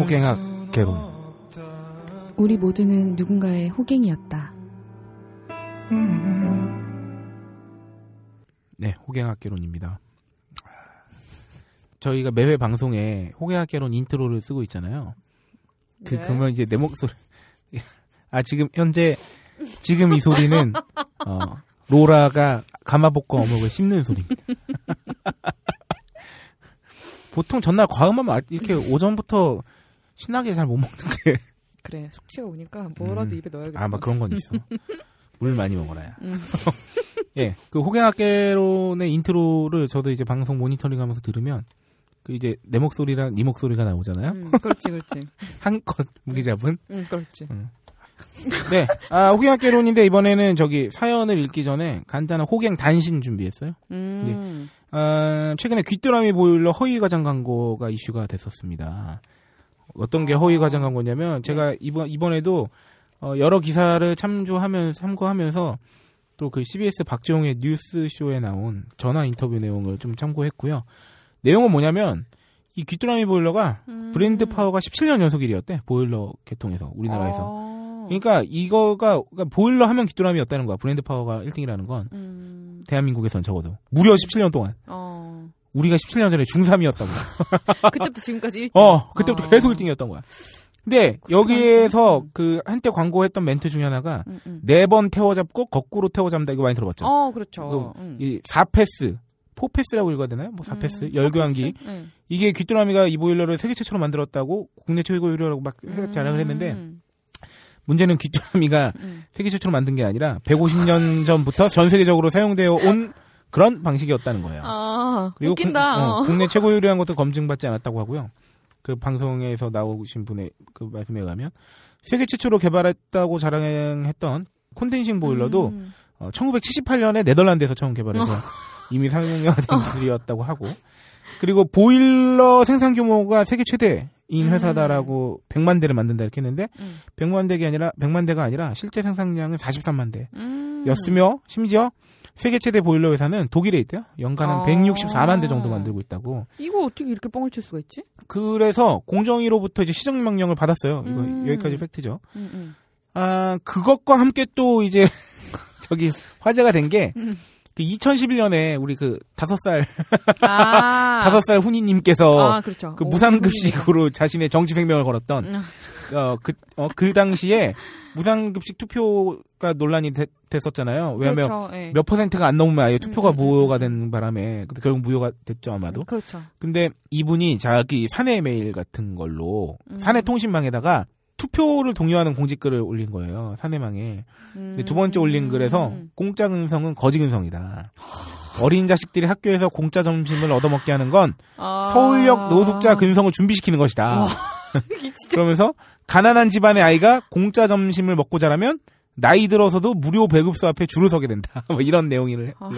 호갱학 개론. 우리 모두는 누군가의 호갱이었다. 네, 호갱학 개론입니다. 저희가 매회 방송에 호갱학 개론 인트로를 쓰고 있잖아요. 그, 네. 그러면 이제 내 목소리. 아, 지금, 현재, 지금 이 소리는, 어, 로라가 가마볶고 어묵을 씹는 소리입니다. 보통 전날 과음하면 이렇게 오전부터 신나게 잘 못 먹는데. 그래, 숙취가 오니까 뭐라도 음. 입에 넣어야겠어. 아, 막 그런 건 있어. 물 많이 먹어라야. 음. 예, 그 호갱학개론의 인트로를 저도 이제 방송 모니터링하면서 들으면 그 이제 내 목소리랑 네 목소리가 나오잖아요. 음, 그렇지, 그렇지. 한껏 무게 잡은. 응, 음, 그렇지. 음. 네, 아 호갱학개론인데 이번에는 저기 사연을 읽기 전에 간단한 호갱 단신 준비했어요. 음. 네. 아, 최근에 귀뚜라미 보일러 허위 과장 광고가 이슈가 됐었습니다. 어떤 게 허위 과장 광고냐면 제가 이번 이번에도 어, 여러 기사를 참조하면서 참고하면서. 또 그 씨비에스 박지용의 뉴스쇼에 나온 전화 인터뷰 내용을 좀 참고했고요. 내용은 뭐냐면 이 귀뚜라미 보일러가 음. 브랜드 파워가 십칠 년 연속 일 위였대. 보일러 개통에서 우리나라에서. 오. 그러니까 이거가 그러니까 보일러 하면 귀뚜라미였다는 거야. 브랜드 파워가 일 등이라는 건. 음. 대한민국에선 적어도. 무려 십칠 년 동안. 어. 우리가 십칠 년 전에 중삼이었다고. 그때부터 지금까지 일 등. 어, 그때부터 어. 계속 일 등이었던 거야. 근데 여기에서 그 한때 광고했던 멘트 중에 하나가 음, 음. 네 번 태워잡고 거꾸로 태워잡는다. 이거 많이 들어봤죠? 어, 그렇죠. 음. 이 사 패스, 사 패스라고 읽어야 되나요? 뭐 사 패스, 음, 열교환기. 사 패스? 음. 이게 귀뚜라미가 이 보일러를 세계 최초로 만들었다고 국내 최고 유료라고 막 음. 자랑을 했는데 문제는 귀뚜라미가 음. 세계 최초로 만든 게 아니라 백오십 년 전부터 전 세계적으로 사용되어 온 그런 방식이었다는 거예요. 아, 그리고 웃긴다. 국, 어, 국내 최고 유료한 것도 검증받지 않았다고 하고요. 그 방송에서 나오신 분의 그 말씀에 가면 세계 최초로 개발했다고 자랑했던 콘덴싱 보일러도 음. 어, 천구백칠십팔 년에 네덜란드에서 처음 개발해서 어. 이미 상용화된 기술이었다고 하고 그리고 보일러 생산 규모가 세계 최대인 음. 회사다라고 백만 대를 만든다 이렇게 했는데 음. 백만 대가 아니라 백만 대가 아니라 실제 생산량은 사십삼만 대 음. 였으며 심지어 세계 최대 보일러 회사는 독일에 있대요. 연간 한 아. 백육십사만 대 정도 만들고 있다고. 이거 어떻게 이렇게 뻥을 칠 수가 있지? 그래서 공정위로부터 이제 시정명령을 받았어요. 이거 음. 여기까지 팩트죠. 음, 음. 아, 그것과 함께 또 이제 저기 화제가 된 게 음. 그 이천십일 년에 우리 그 다섯 살 아~ 다섯 살 훈이님께서 아, 그렇죠. 그 무상급식으로 자신의 정치 생명을 걸었던 음. 어, 그, 어, 그 당시에 무상급식 투표가 논란이 되, 됐었잖아요. 왜냐하면 그렇죠, 예. 몇 퍼센트가 안 넘으면 아예 투표가 음, 무효가 된 바람에 근데 결국 무효가 됐죠 아마도. 음, 그렇죠. 근데 이분이 자기 사내 메일 같은 걸로 음. 사내 통신망에다가 투표를 독려하는 공지글을 올린 거예요. 사내망에. 음. 두 번째 올린 글에서 음. 공짜 근성은 거지 근성이다. 어린 자식들이 학교에서 공짜 점심을 얻어먹게 하는 건 아... 서울역 노숙자 근성을 준비시키는 것이다. 그러면서 가난한 집안의 아이가 공짜 점심을 먹고 자라면 나이 들어서도 무료 배급소 앞에 줄을 서게 된다. 뭐 이런 내용을. 아...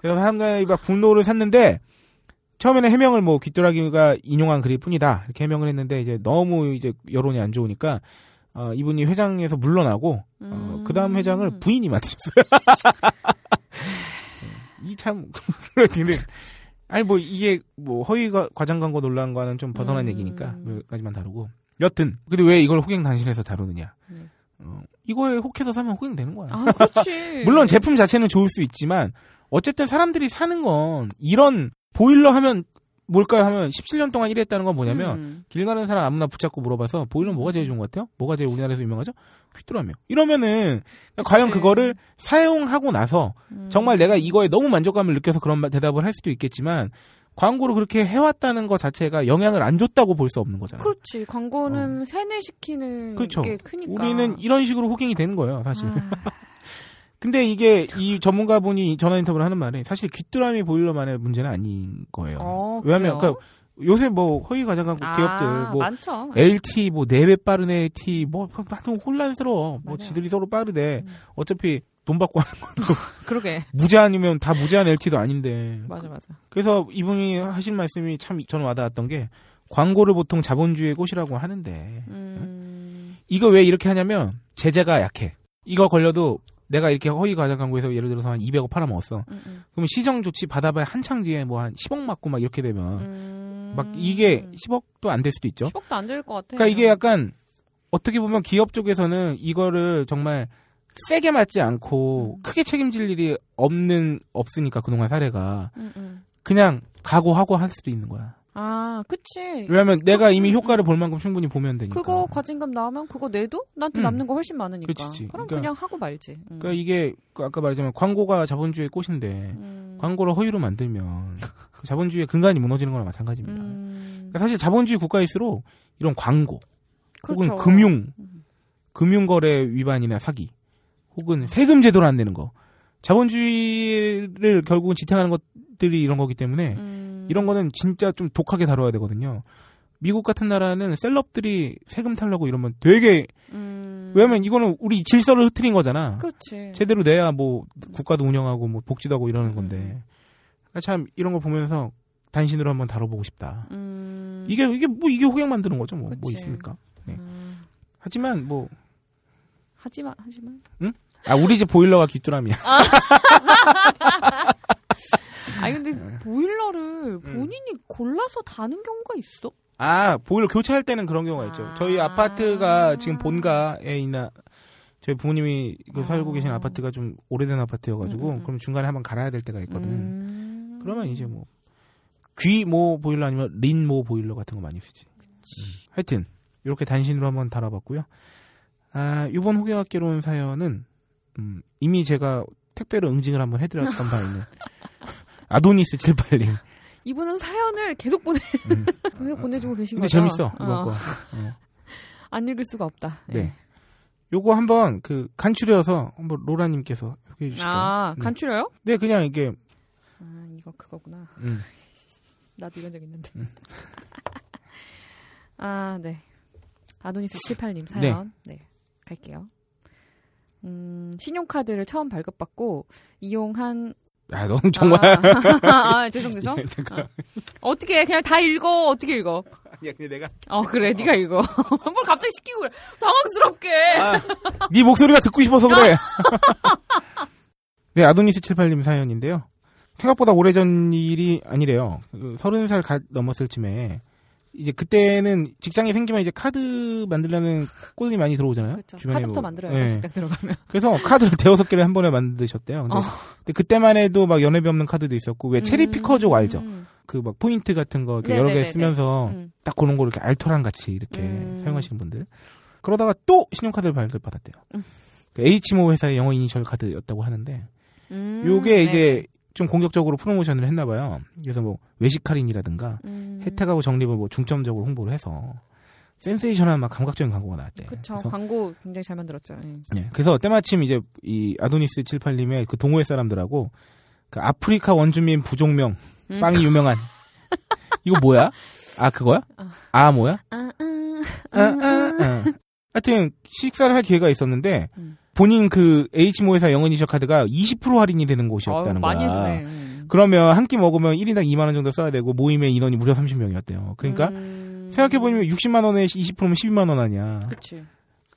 그래서 사람들이 막 분노를 샀는데 처음에는 해명을 뭐 귀뚜라기가 인용한 글일 뿐이다 이렇게 해명을 했는데 이제 너무 이제 여론이 안 좋으니까 어, 이분이 회장에서 물러나고 음... 어, 그 다음 회장을 부인이 맡으셨어요. 이 참 아니 뭐 이게 뭐 허위가 과장 광고 논란과는 좀 벗어난 음... 얘기니까 여기까지만 다루고 여튼 근데 왜 이걸 호갱단신해서 다루느냐? 네. 어, 이거에 혹해서 사면 호갱되는 거야. 아, 그렇지. 물론 제품 자체는 좋을 수 있지만 어쨌든 사람들이 사는 건 이런 보일러 하면 뭘까요 하면 십칠 년 동안 일했다는 건 뭐냐면 음. 길 가는 사람 아무나 붙잡고 물어봐서 보일러 뭐가 제일 좋은 것 같아요? 뭐가 제일 우리나라에서 유명하죠? 귀뚜라미요. 이러면은 그치. 과연 그거를 사용하고 나서 음. 정말 내가 이거에 너무 만족감을 느껴서 그런 대답을 할 수도 있겠지만 광고로 그렇게 해왔다는 것 자체가 영향을 안 줬다고 볼 수 없는 거잖아요. 그렇지. 광고는 어. 세뇌시키는 그렇죠. 게 크니까. 우리는 이런 식으로 호갱이 되는 거예요. 사실. 아. 근데 이게 이 전문가분이 전화 인터뷰를 하는 말에 사실 귀뚜라미 보일러만의 문제는 아닌 거예요. 어, 왜냐하면 그러니까 요새 뭐 허위 과장 광고 아, 기업들 뭐 많죠. 엘티 뭐 네 배 빠른 엘티 뭐 하여튼 혼란스러워. 맞아요. 뭐 지들이 서로 빠르대. 음. 어차피 돈 받고 하는 것도 그러게 무제 아니면 다 무제한 엘티도 아닌데. 맞아 맞아. 그래서 이분이 하신 말씀이 참 저는 와닿았던 게 광고를 보통 자본주의의 꽃이라고 하는데 음... 이거 왜 이렇게 하냐면 제재가 약해. 이거 걸려도 내가 이렇게 허위 과장 광고에서 예를 들어서 한 이백억 팔아먹었어. 음, 음. 그럼 시정 조치 받아봐야 한창 뒤에 뭐 한 십억 맞고 막 이렇게 되면 음... 막 이게 십억도 안 될 수도 있죠. 십억도 안 될 것 같아요. 그러니까 이게 약간 어떻게 보면 기업 쪽에서는 이거를 정말 세게 맞지 않고 음. 크게 책임질 일이 없는 없으니까 그동안 사례가 음, 음. 그냥 각오하고 할 수도 있는 거야. 아, 그치. 왜냐면 내가 이미 효과를 볼 만큼 충분히 보면 되니까. 그거 과징금 나오면 그거 내도 나한테 음. 남는 거 훨씬 많으니까. 그치지. 그럼 그러니까, 그냥 하고 말지. 음. 그러니까 이게 아까 말했지만 광고가 자본주의의 꽃인데 음. 광고를 허위로 만들면 자본주의의 근간이 무너지는 거랑 마찬가지입니다. 음. 그러니까 사실 자본주의 국가일수록 이런 광고 혹은 그렇죠. 금융, 음. 금융거래 위반이나 사기 혹은 세금 제도를 안 내는 거 자본주의를 결국은 지탱하는 것들이 이런 거기 때문에 음. 이런 거는 진짜 좀 독하게 다뤄야 되거든요. 미국 같은 나라는 셀럽들이 세금 탈라고 이러면 되게 음... 왜냐면 이거는 우리 질서를 흐트린 거잖아. 그렇지. 제대로 내야 뭐 국가도 운영하고 뭐 복지도 하고 이러는 건데 음... 참 이런 거 보면서 단신으로 한번 다뤄보고 싶다. 음... 이게 이게 뭐 이게 호갱 만드는 거죠 뭐, 뭐 있습니까? 네. 음... 하지만 뭐 하지만 하지만 응? 아 우리 집 보일러가 귀뚜라미야. 아. 아니 근데 보일러를 본인이 음. 골라서 다는 경우가 있어? 아 보일러 교체할 때는 그런 경우가 아~ 있죠. 저희 아파트가 지금 본가에 있나 저희 부모님이 그 살고 계신 아파트가 좀 오래된 아파트여가지고 음, 음. 그럼 중간에 한번 갈아야 될 때가 있거든. 음. 그러면 이제 뭐 귀 모 보일러 아니면 린 모 보일러 같은 거 많이 쓰지. 음. 하여튼 이렇게 단신으로 한번 달아봤고요. 아 이번 호객학개론 사연은 음, 이미 제가 택배로 응징을 한번 해드렸던 바 있는. 아도니스 칠십팔님. 이분은 사연을 계속 보내, 음. 계속 보내주고 계신 거죠. 근데 재밌어, 이번 어. 거. 어. 안 읽을 수가 없다. 네. 네. 요거 한번, 그, 간추려서, 한번 로라님께서 소개해 주시죠. 아, 네. 간추려요? 네, 그냥 이게. 아, 이거 그거구나. 음. 나도 이런 적 있는데. 음. 아, 네. 아도니스 칠십팔님 사연. 네. 네. 갈게요. 음, 신용카드를 처음 발급받고, 이용한 아, 너는 정말. 아, 아 죄송, 죄송. 예, 잠깐. 아. 어떻게 해? 그냥 다 읽어. 어떻게 읽어? 아니야, 근데 내가. 어, 그래. 네가 읽어. 뭘 갑자기 시키고 그래. 당황스럽게. 아, 네 목소리가 듣고 싶어서 그래. 네, 아도니스 칠십팔님 사연인데요. 생각보다 오래전 일이 아니래요. 서른 살 넘었을 쯤에. 이제 그때는 직장이 생기면 이제 카드 만들려는 꼴이 많이 들어오잖아요. 그렇죠. 카드부터 뭐, 만들어야죠. 네. 직장 들어가면. 그래서 카드를 대여섯 개를 한 번에 만드셨대요. 근데, 어. 근데 그때만 해도 막 연회비 없는 카드도 있었고 왜 체리 피커족 알죠? 음. 그 막 포인트 같은 거 이렇게 여러 개 쓰면서 음. 딱 그런 거 이렇게 알토란 같이 이렇게 음. 사용하시는 분들. 그러다가 또 신용카드를 발급받았대요. 음. 그 H모 회사의 영어 이니셜 카드였다고 하는데 음. 요게 이제 네. 좀 공격적으로 프로모션을 했나 봐요. 그래서 뭐 외식 할인이라든가 음. 혜택하고 적립을 뭐 중점적으로 홍보를 해서 센세이션한 막 감각적인 광고가 나왔대. 그렇죠. 광고 굉장히 잘 만들었죠. 네. 네. 그래서 때마침 이제 이 아도니스 칠십팔님의 그 동호회 사람들하고 그 아프리카 원주민 부족명 음. 빵이 유명한 이거 뭐야? 아 그거야? 어. 아 뭐야? 아, 아, 아, 아, 아. 하여튼 식사를 할 기회가 있었는데. 음. 본인 그 H모 회사 영어이니셜 카드가 이십 퍼센트 할인이 되는 곳이었다는 거야. 많이 해주네. 그러면 한 끼 먹으면 일 인당 이만 원 정도 써야 되고 모임의 인원이 무려 삼십 명이었대요. 그러니까 음... 생각해보면 육십만 원에 이십 퍼센트면 십이만 원 아니야. 그치.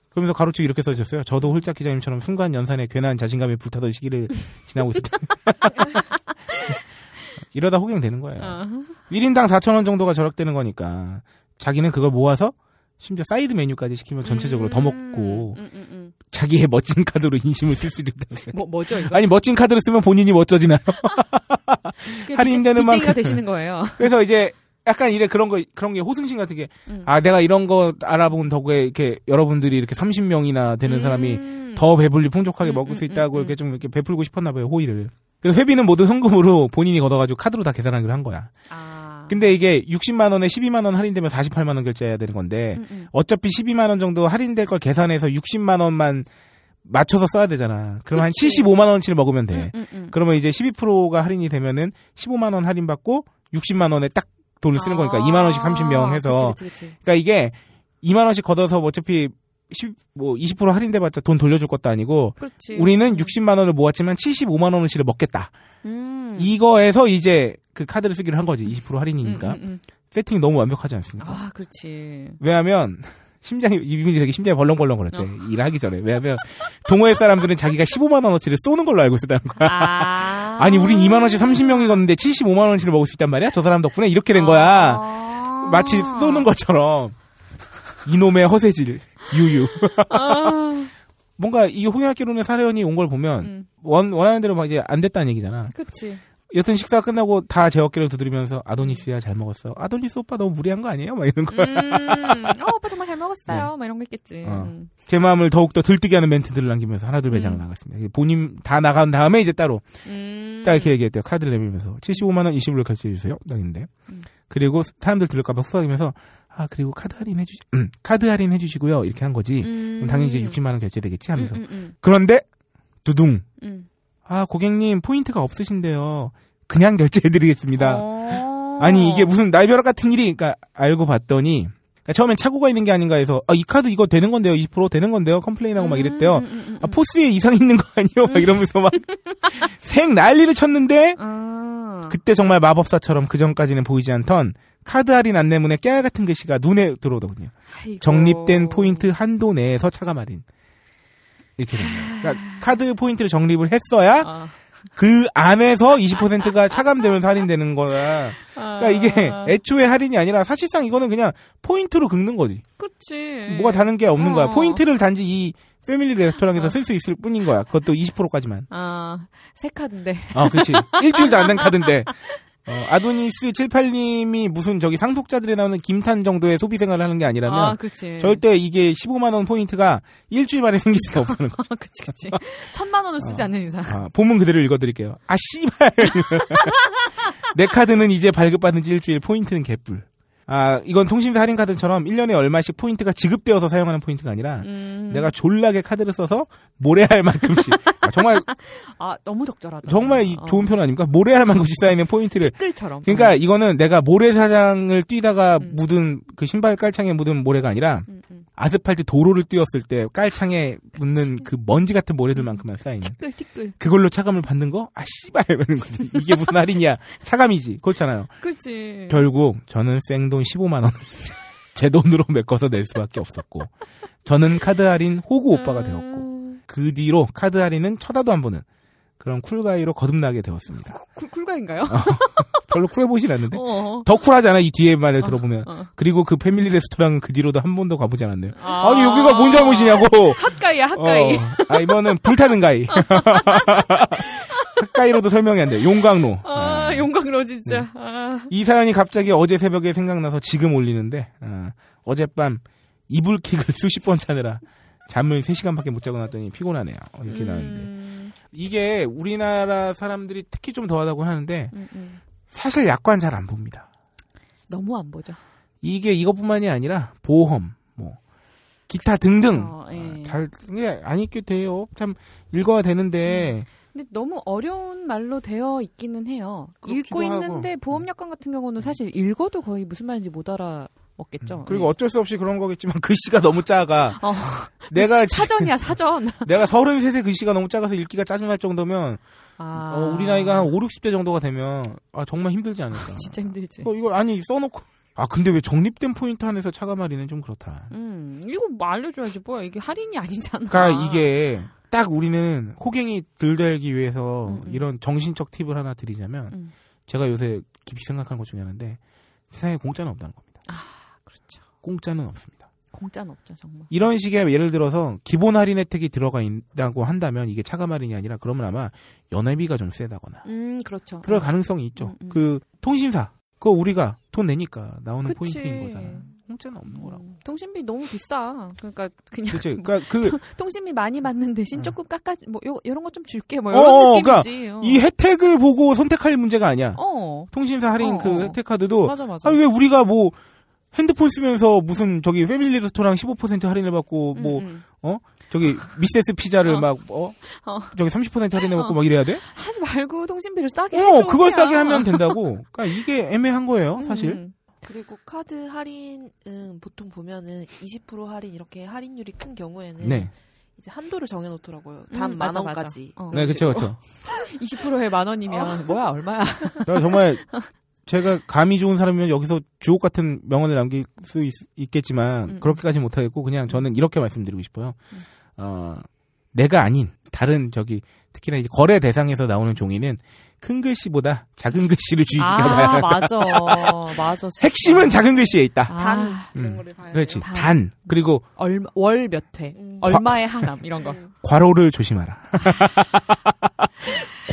그러면서 가로치고 이렇게 써줬어요. 저도 홀짝 기자님처럼 순간 연산에 괜한 자신감이 불타던 시기를 지나고 있었다. 이러다 호갱되는 거예요. 어허. 일 인당 사천 원 정도가 절약되는 거니까 자기는 그걸 모아서 심지어 사이드 메뉴까지 시키면 전체적으로 음~ 더 먹고 음, 음, 음. 자기의 멋진 카드로 인심을 쓸 수도 있다. 뭐 뭐죠 이거? 아니 멋진 카드를 쓰면 본인이 멋져지나요? 할인되는 만큼 빚쟁이가 되시는 거예요. 그래서 이제 약간 이래 그런 거 그런 게 호승심 같은 게 아 음. 내가 이런 거 알아본 덕에 이렇게 여러분들이 이렇게 삼십 명이나 되는 음~ 사람이 더 배불리 풍족하게 음, 먹을 음, 수 있다고 음, 음, 이렇게 좀 이렇게 베풀고 싶었나 봐요 호의를. 그래서 회비는 모두 현금으로 본인이 걷어가지고 카드로 다 계산하기로 한 거야. 아. 근데 이게 육십만 원에 십이만 원 할인되면 사십팔만 원 결제해야 되는 건데 음, 음. 어차피 십이만 원 정도 할인될 걸 계산해서 육십만 원만 맞춰서 써야 되잖아. 그럼 한 칠십오만 원치를 먹으면 돼. 음, 음, 음. 그러면 이제 십이 퍼센트가 할인이 되면은 십오만 원 할인받고 육십만 원에 딱 돈을 쓰는 거니까 아~ 이만 원씩 삼십 명 해서. 그치, 그치, 그치. 그러니까 이게 이만 원씩 걷어서 어차피 십, 뭐 이십 퍼센트 할인돼봤자 돈 돌려줄 것도 아니고 그렇지. 우리는 육십만 원을 모았지만 칠십오만 원어치를 먹겠다. 음. 이거에서 이제 그 카드를 쓰기로 한 거지. 이십 퍼센트 할인이니까. 음, 음, 음. 세팅이 너무 완벽하지 않습니까? 아, 그렇지. 왜냐하면 심장이 이분이 되게 심장이 벌렁벌렁 거렸대. 어. 일하기 전에. 왜냐하면 동호회 사람들은 자기가 십오만 원어치를 쏘는 걸로 알고 있었다는 거야. 아~ 아니 우린 이만 원씩 삼십 명이었는데 칠십오만 원어치를 먹을 수 있단 말이야? 저 사람 덕분에 이렇게 된 거야. 아~ 마치 쏘는 것처럼. 이놈의 허세질. 유유. 아... 뭔가 이 홍약기론의 사례원이 온 걸 보면 음. 원, 원하는 대로 막 이제 안 됐다는 얘기잖아. 그치. 여튼 식사 끝나고 다 제 어깨를 두드리면서 아도니스야 잘 먹었어. 아도니스 오빠 너무 무리한 거 아니에요? 막 이런 거야. 음. 어, 오빠 정말 잘 먹었어요. 네. 막 이런 거 있겠지. 어. 음. 제 마음을 더욱더 들뜨게 하는 멘트들을 남기면서 하나둘 배장을 음. 나갔습니다. 본인 다 나간 다음에 이제 따로 음. 딱 이렇게 얘기했대요. 카드를 내밀면서 칠십오만 원 이십 불로 결제해주세요. 딱인데. 음. 그리고 사람들 들을까봐 속삭이면서 아 그리고 카드 할인 해주시 음, 카드 할인 해주시고요 이렇게 한 거지. 음. 그럼 당연히 이제 육십만 원 결제되겠지 하면서 음, 음, 음. 그런데 두둥 음. 아 고객님 포인트가 없으신데요 그냥 결제해드리겠습니다. 오. 아니 이게 무슨 날벼락 같은 일이 그러니까 알고 봤더니 그러니까 처음엔 착오가 있는 게 아닌가 해서 아 이 카드 이거 되는 건데요 이십 퍼센트 되는 건데요 컴플레인하고 음, 막 이랬대요. 음, 음, 음. 아 포스에 이상 있는 거 아니에요 막 이러면서 막 생 난리를 쳤는데 아. 그때 정말 마법사처럼 그 전까지는 보이지 않던 카드 할인 안내문에 깨알 같은 글씨가 눈에 들어오더군요. 아이고. 적립된 포인트 한도 내에서 차감 할인. 이렇게 됩니다. 그러니까 카드 포인트를 적립을 했어야 어. 그 안에서 이십 퍼센트가 차감되면서 할인되는 거야. 그러니까 어. 이게 애초에 할인이 아니라 사실상 이거는 그냥 포인트로 긁는 거지. 그렇지. 뭐가 다른 게 없는 어. 거야. 포인트를 단지 이 패밀리 레스토랑에서 어. 쓸 수 있을 뿐인 거야. 그것도 이십 퍼센트까지만. 아, 어. 새 카드인데. 어, 그렇지. 일주일도 안 된 카드인데. 어, 아도니스 칠십팔님이 무슨 저기 상속자들에 나오는 김탄 정도의 소비 생활을 하는 게 아니라면 아, 절대 이게 십오만 원 포인트가 일주일 만에 생길 수가 없다는 거죠. 그치, 그치. 천만 원을 쓰지 어, 않는 이상. 아, 본문 그대로 읽어드릴게요. 아, 씨발. 내 카드는 이제 발급받은 지 일주일, 포인트는 개뿔. 아, 이건 통신사 할인카드처럼 일 년에 얼마씩 포인트가 지급되어서 사용하는 포인트가 아니라 음. 내가 졸라게 카드를 써서 모래알 만큼씩. 아, 정말. 아, 너무 적절하다. 정말 어. 좋은 표현 아닙니까? 모래알 만큼씩 쌓이는 포인트를. 티끌처럼. 그러니까 음. 이거는 내가 모래사장을 뛰다가 음. 묻은 그 신발 깔창에 묻은 모래가 아니라 음, 음. 아스팔트 도로를 띄웠을 때 깔창에 묻는 그 먼지 같은 모래들만큼만 쌓이는. 티끌, 티끌. 그걸로 차감을 받는 거? 아, 씨발! 이러는 거죠. 이게 무슨 할인이야. 차감이지. 그렇잖아요. 그렇지. 결국 저는 생돈 십오만 원을 제 돈으로 메꿔서 낼 수밖에 없었고, 저는 카드 할인 호구 오빠가 되었고, 그 뒤로 카드 할인은 쳐다도 안 보는 그런 쿨가이로 거듭나게 되었습니다. 쿨, 쿨가인가요? 어, 별로 쿨해 보이진 않는데. 어어. 더 쿨하지 않아, 이 뒤에 말을 어, 들어보면. 어. 그리고 그 패밀리 레스토랑은 그 뒤로도 한 번도 가보지 않았네요. 아~ 아니, 여기가 뭔 잘못이냐고. 핫가이야, 핫가이. 어, 아, 이번은 불타는 가이. 핫가이로도 설명이 안 돼요. 용광로. 아, 아. 용광로 진짜. 네. 아. 이 사연이 갑자기 어제 새벽에 생각나서 지금 올리는데, 아, 어젯밤 이불킥을 수십 번 차느라 잠을 세 시간밖에 못 자고 났더니 피곤하네요. 이렇게 음... 나왔는데. 이게 우리나라 사람들이 특히 좀 더하다고 하는데 음, 음. 사실 약관 잘 안 봅니다. 너무 안 보죠. 이게 이것뿐만이 아니라 보험, 뭐 기타 그쵸, 등등 어, 아, 잘 그게 안 읽게 돼요. 참 읽어야 되는데. 음. 근데 너무 어려운 말로 되어 있기는 해요. 읽고 하고. 있는데 보험 약관 같은 경우는 사실 읽어도 거의 무슨 말인지 못 알아. 없겠죠. 그리고 어쩔 수 없이 그런 거겠지만 글씨가 너무 작아. 어, 내가 사전이야 사전. 내가 서른세 세 글씨가 너무 작아서 읽기가 짜증날 정도면 아... 어, 우리 나이가 한 오륙십 대 정도가 되면 아, 정말 힘들지 않을까. 진짜 힘들지. 어, 이걸 아니 써놓고. 아 근데 왜 정립된 포인트 안에서 차감 할인은 좀 그렇다. 음 이거 뭐 알려줘야지. 뭐야 이게 할인이 아니잖아. 그러니까 이게 딱 우리는 호갱이 들들기 위해서 음, 음. 이런 정신적 팁을 하나 드리자면 음. 제가 요새 깊이 생각하는 것 중에 하나인데 세상에 공짜는 없다는 겁니다. 아. 그렇죠. 공짜는 없습니다. 공짜는 없죠, 정말. 이런 식의 예를 들어서 기본 할인 혜택이 들어가 있다고 한다면 이게 차감 할인이 아니라 그러면 아마 연회비가 좀 세다거나. 음, 그렇죠. 그럴 음. 가능성이 있죠. 음, 음. 그 통신사, 그거 우리가 돈 내니까 나오는 그치. 포인트인 거잖아. 공짜는 없는 거라고. 음, 통신비 너무 비싸. 그러니까 그냥. 그치. 뭐, 그러니까 그 통신비 많이 받는 대신 어. 조금 깎아 뭐 요, 이런 거 좀 줄게 뭐 이런 어, 느낌이지. 그러니까 어. 이 혜택을 보고 선택할 문제가 아니야. 어. 통신사 할인 어, 그 어. 혜택 카드도. 맞아 맞아. 아니, 왜 우리가 뭐. 핸드폰 쓰면서 무슨 저기 패밀리 레스토랑 십오 퍼센트 할인을 받고 뭐 어? 저기 미세스 피자를 어. 막 어? 어? 저기 삼십 퍼센트 할인해 받고 어. 막 이래야 돼? 하지 말고 통신비를 싸게 어, 해줘. 그걸 그냥. 싸게 하면 된다고. 그러니까 이게 애매한 거예요, 사실. 음. 그리고 카드 할인은 보통 보면은 이십 퍼센트 할인 이렇게 할인율이 큰 경우에는 네. 이제 한도를 정해 놓더라고요. 단 만 음, 원까지. 어. 네, 그렇죠. 그렇죠. 이십 퍼센트에 만 원이면 어. 뭐야, 얼마야? 야, 정말 제가 감이 좋은 사람이면 여기서 주옥 같은 명언을 남길 수 있, 있겠지만 음. 그렇게까지 못하겠고 그냥 저는 이렇게 말씀드리고 싶어요. 음. 어, 내가 아닌 다른 저기 특히나 이제 거래 대상에서 나오는 종이는 큰 글씨보다 작은 글씨를 주의깊게 봐야 아, 맞아. 맞아. 핵심은 작은 글씨에 있다. 아, 단. 음. 이런 거를 봐야 그렇지. 단. 단. 그리고 얼마, 월 몇 회. 음. 얼마에 하남. 이런 거. 괄호를 조심하라.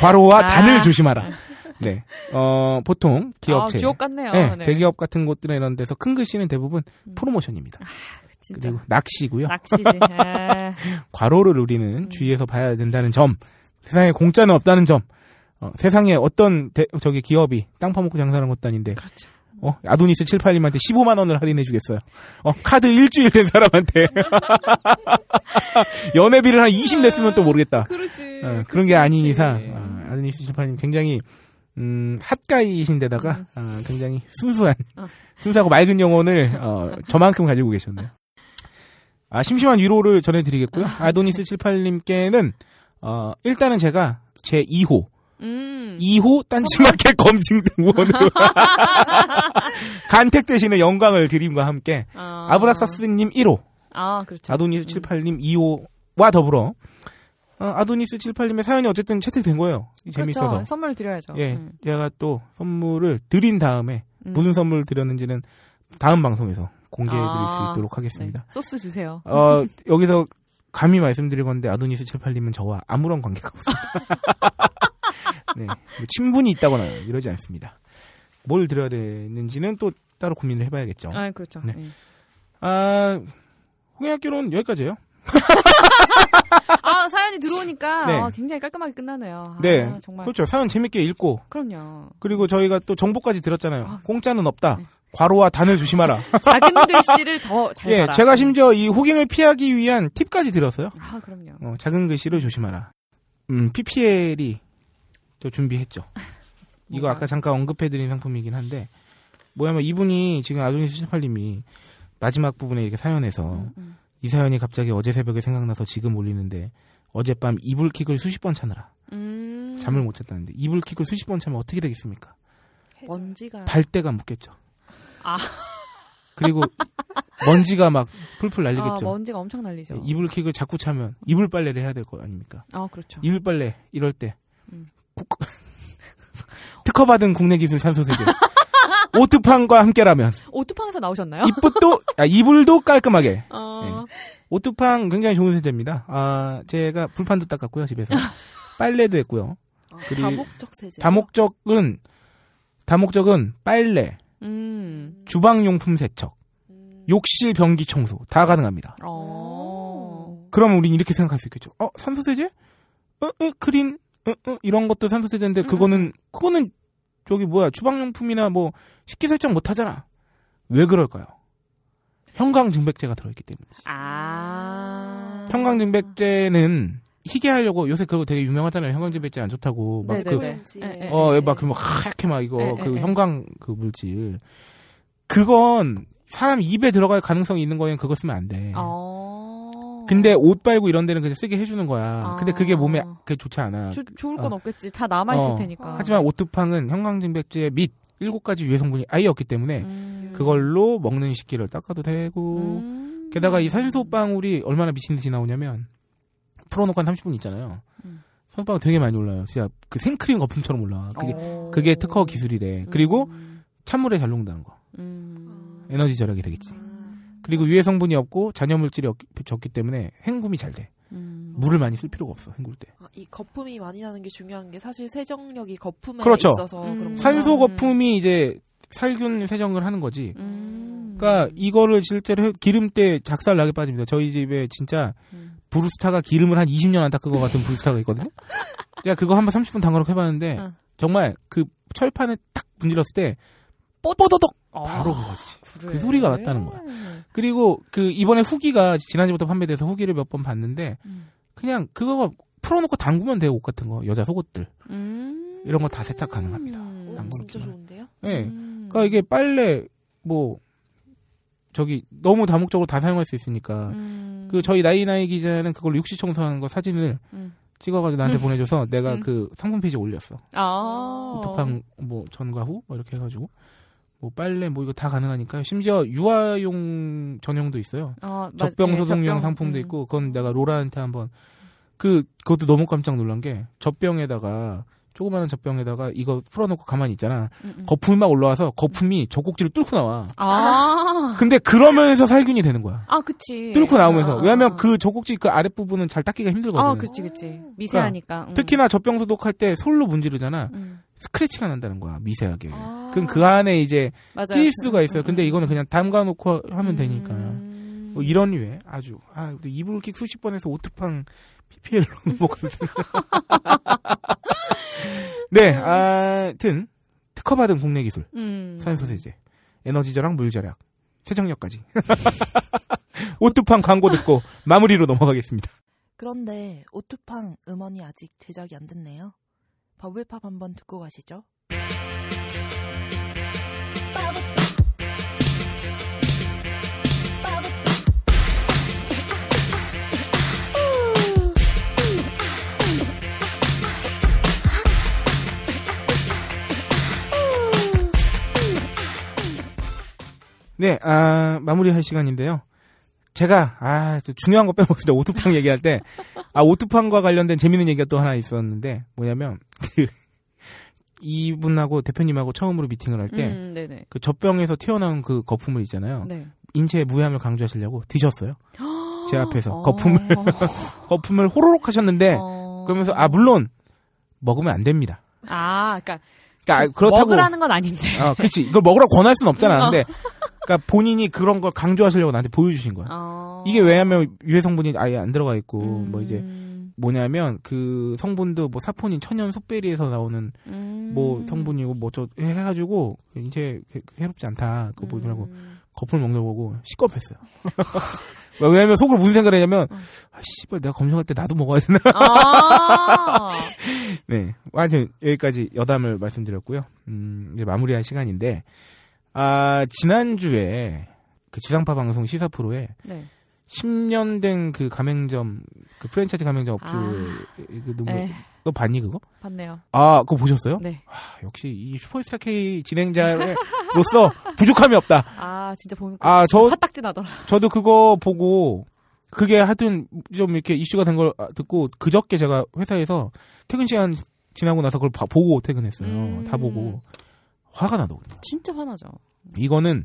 괄호와 아. 단을 조심하라. 네, 어 보통 기업체, 아, 기업 같네요. 네, 네. 대기업 같은 곳들이나 이런 데서 큰 글씨는 대부분 음. 프로모션입니다. 아, 진짜. 그리고 낚시고요. 낚시지. 아. 과로를 우리는 음. 주의해서 봐야 된다는 점, 세상에 공짜는 없다는 점, 어, 세상에 어떤 대, 저기 기업이 땅 파먹고 장사하는 것도 아닌데, 그렇죠. 어 아도니스 칠팔님한테 십오만 원을 할인해주겠어요. 어 카드 일주일 된 사람한테 연회비를 한 이십 냈으면 또 모르겠다. 그렇지. 어, 그런 게 아닌 이상 어, 아도니스 칠팔님 굉장히 음, 핫가이이신데다가, 음. 아, 굉장히 순수한, 어. 순수하고 맑은 영혼을, 어, 저만큼 가지고 계셨네요. 아, 심심한 위로를 전해드리겠고요. 아도니스 칠팔님께는, 어, 일단은 제가 제 이 호, 음. 이 호 딴지마켓 검증등 후원으로 간택 대신에 영광을 드림과 함께, 어. 아브락사스님 일 호, 아, 그렇죠. 아도니스 칠팔님 음. 이 호와 더불어, 어, 아도니스 칠팔님의 사연이 어쨌든 채택된 거예요. 재밌어서. 그렇죠. 선물을 드려야죠. 예, 음. 제가 또 선물을 드린 다음에 음. 무슨 선물을 드렸는지는 다음 방송에서 공개해드릴 아~ 수 있도록 하겠습니다. 네. 소스 주세요. 어, 여기서 감히 말씀드릴 건데 아도니스 칠팔님은 저와 아무런 관계가 없습니다. 네, 친분이 있다거나 이러지 않습니다. 뭘 드려야 되는지는 또 따로 고민을 해봐야겠죠. 아, 그렇죠. 네. 네. 아, 홍해학교로는 여기까지예요. 아, 사연이 들어오니까 네. 아, 굉장히 깔끔하게 끝나네요. 아, 네. 정말. 그렇죠. 사연 재밌게 읽고. 그럼요. 그리고 저희가 또 정보까지 들었잖아요. 아, 공짜는 없다. 네. 괄호와 단을 조심하라. 작은 글씨를 더 잘 봐라. 네, 제가 심지어 이 호갱을 피하기 위한 팁까지 들었어요. 아, 그럼요. 어, 작은 글씨를 조심하라. 음, 피피엘이 저 준비했죠. 이거 아까 잠깐 언급해드린 상품이긴 한데 뭐냐면 이분이 지금 아도니스 칠십팔 님이 마지막 부분에 이렇게 사연에서 음, 음. 이 사연이 갑자기 어제 새벽에 생각나서 지금 올리는데 어젯밤 이불킥을 수십 번 차느라 음. 잠을 못 잤다는데 이불킥을 수십 번 차면 어떻게 되겠습니까? 먼지가 발대가 묶겠죠. 아. 그리고 먼지가 막 풀풀 날리겠죠. 아, 먼지가 엄청 날리죠. 이불킥을 자꾸 차면 이불 빨래를 해야 될 거 아닙니까? 아, 그렇죠. 이불 빨래 이럴 때 음. 국... 특허받은 국내 기술 산소세제 오토팡과 함께라면. 오토팡에서 나오셨나요? 이불도 아, 이불도 깔끔하게. 어... 네. 오토팡 굉장히 좋은 세제입니다. 아, 제가 불판도 닦았고요 집에서 빨래도 했고요. 아, 그리고 다목적 세제. 다목적은 다목적은 빨래, 음. 주방용품 세척, 음. 욕실 변기 청소 다 가능합니다. 오. 그럼 우린 이렇게 생각할 수 있겠죠. 어, 산소세제? 어, 어, 크린? 어, 어, 이런 것도 산소세제인데 그거는 음. 그거는 저기 뭐야 주방용품이나 뭐 식기 세척 못 하잖아. 왜 그럴까요? 형광증백제가 들어있기 때문에. 아. 형광증백제는 희게하려고 요새 그거 되게 유명하잖아요. 형광증백제 안 좋다고 막 그 어 막 그 막 하얗게 막 이거 네네. 그 형광 그 물질 그건 사람 입에 들어갈 가능성이 있는 거엔 그거 쓰면 안 돼. 어... 근데 옷 빨고 이런 데는 그냥 쓰게 해주는 거야. 아... 근데 그게 몸에 그게 좋지 않아. 조, 좋을 건 어. 없겠지. 다 남아 있을 어. 테니까. 하지만 오뚜팡은 형광증백제 및 일곱 가지 유해 성분이 아예 없기 때문에 음... 그걸로 먹는 식기를 닦아도 되고 음... 게다가 이 산소 방울이 얼마나 미친 듯이 나오냐면. 풀어놓고 한 삼십 분 있잖아요. 음. 선빵 되게 많이 올라요. 진짜 그 생크림 거품처럼 올라와. 그게, 그게 특허 기술이래. 음. 그리고 찬물에 잘 녹는다는 거. 음. 에너지 절약이 되겠지. 음. 그리고 유해 성분이 없고 잔여물질이 없기, 적기 때문에 헹굼이 잘 돼. 음. 물을 많이 쓸 필요가 없어. 헹굴 때. 아, 이 거품이 많이 나는 게 중요한 게 사실 세정력이 거품에 그렇죠. 있어서 음. 그런 거죠. 산소 거품이 이제 살균 세정을 하는 거지. 음. 그러니까 이거를 실제로 기름 때 작살 나게 빠집니다. 저희 집에 진짜 음. 브루스타가 기름을 한 이십 년 안 닦은 것 같은 브루스타가 있거든요. 제가 그거 한번 삼십 분 담가놓고 해봤는데 어. 정말 그 철판에 딱 문질렀을 때 뽀도독 어. 바로 그거지. 그래. 그 소리가 났다는 거야. 그리고 그 이번에 후기가 지난주부터 판매돼서 후기를 몇 번 봤는데 음. 그냥 그거 풀어놓고 담그면 돼요. 옷 같은 거 여자 속옷들 음. 이런 거 다 세탁 가능합니다. 음. 진짜 좋은데요? 네. 음. 그러니까 이게 빨래 뭐 저기 너무 다목적으로 다 사용할 수 있으니까 음. 그 저희 나이나이 기자는 그걸로 육시 청소하는 거 사진을 음. 찍어가지고 나한테 음. 보내줘서 내가 음. 그 상품 페이지에 올렸어. 오토팡 뭐 전과 후 뭐 이렇게 해가지고 뭐 빨래 뭐 이거 다 가능하니까 심지어 유아용 전용도 있어요. 어, 젖병 소독용 젖병. 상품도 음. 있고 그건 내가 로라한테 한번 그 그것도 너무 깜짝 놀란 게 젖병에다가 조그마한 젖병에다가 이거 풀어놓고 가만히 있잖아. 음음. 거품이 막 올라와서 거품이 젖꼭지를 뚫고 나와. 아. 근데 그러면서 살균이 되는 거야. 아, 그치. 뚫고 나오면서. 아. 왜냐면 그 젖꼭지 그 아랫부분은 잘 닦기가 힘들거든. 아, 그치, 그치. 미세하니까. 그러니까 음. 특히나 젖병 소독할 때 솔로 문지르잖아. 음. 스크래치가 난다는 거야, 미세하게. 아. 그럼 그 안에 이제 끼일 수가 있어요. 음. 근데 이거는 그냥 담가놓고 하면 음. 되니까. 뭐 이런 류에 아주. 아, 이불킥 수십 번에서 오토팡 피피엘로 넘어갔어요. 네, 하여튼 특허받은 국내 기술, 음. 산소세제, 에너지 절약, 물 절약, 세정력까지. 오토팡 광고 듣고 마무리로 넘어가겠습니다. 그런데 오토팡 음원이 아직 제작이 안 됐네요. 버블팝 한번 듣고 가시죠. 네, 아, 마무리할 시간인데요. 제가, 아, 중요한 거 빼먹습니다. 오토팡 얘기할 때. 아, 오토팡과 관련된 재밌는 얘기가 또 하나 있었는데, 뭐냐면, 그, 이분하고 대표님하고 처음으로 미팅을 할 때, 음, 그 젖병에서 튀어나온 그 거품을 있잖아요. 네. 인체의 무해함을 강조하시려고 드셨어요. 제 앞에서. 어~ 거품을, 거품을 호로록 하셨는데, 어~ 그러면서, 아, 물론, 먹으면 안 됩니다. 아, 그니까. 그러니까 그렇다고. 먹으라는 건 아닌데. 아, 그치. 이걸 먹으라고 권할 순 없잖아. 근데, 그러니까 본인이 그런 걸 강조하시려고 나한테 보여주신 거야. 어... 이게 왜냐면 유해 성분이 아예 안 들어가 있고 음... 뭐 이제 뭐냐면 그 성분도 뭐 사포닌 천연 속베리에서 나오는 음... 뭐 성분이고 뭐 저 해가지고 이제 해롭지 않다 그거 보더라고. 음... 거품을 먹는 거고 시겁했어요. 왜냐면 속으로 무슨 생각을 했냐면 아 씨발 내가 검색할 때 나도 먹어야 되나. 아~ 네, 완전 여기까지 여담을 말씀드렸고요. 음, 이제 마무리할 시간인데. 아, 지난주에 그 지상파 방송 시사 프로에 네. 십 년 된 그 가맹점, 그 프랜차이즈 가맹점 업주, 그 아, 너무, 너 봤니 그거? 봤네요. 아, 그거 보셨어요? 네. 아, 역시 이 슈퍼의 스타케이 진행자로서 부족함이 없다. 아, 진짜 보니까 아, 진짜 저, 화딱지 나더라. 저도 그거 보고, 그게 하여튼 좀 이렇게 이슈가 된 걸 듣고, 그저께 제가 회사에서 퇴근 시간 지나고 나서 그걸 봐, 보고 퇴근했어요. 음. 다 보고. 화가 나더군요. 진짜 화나죠. 이거는,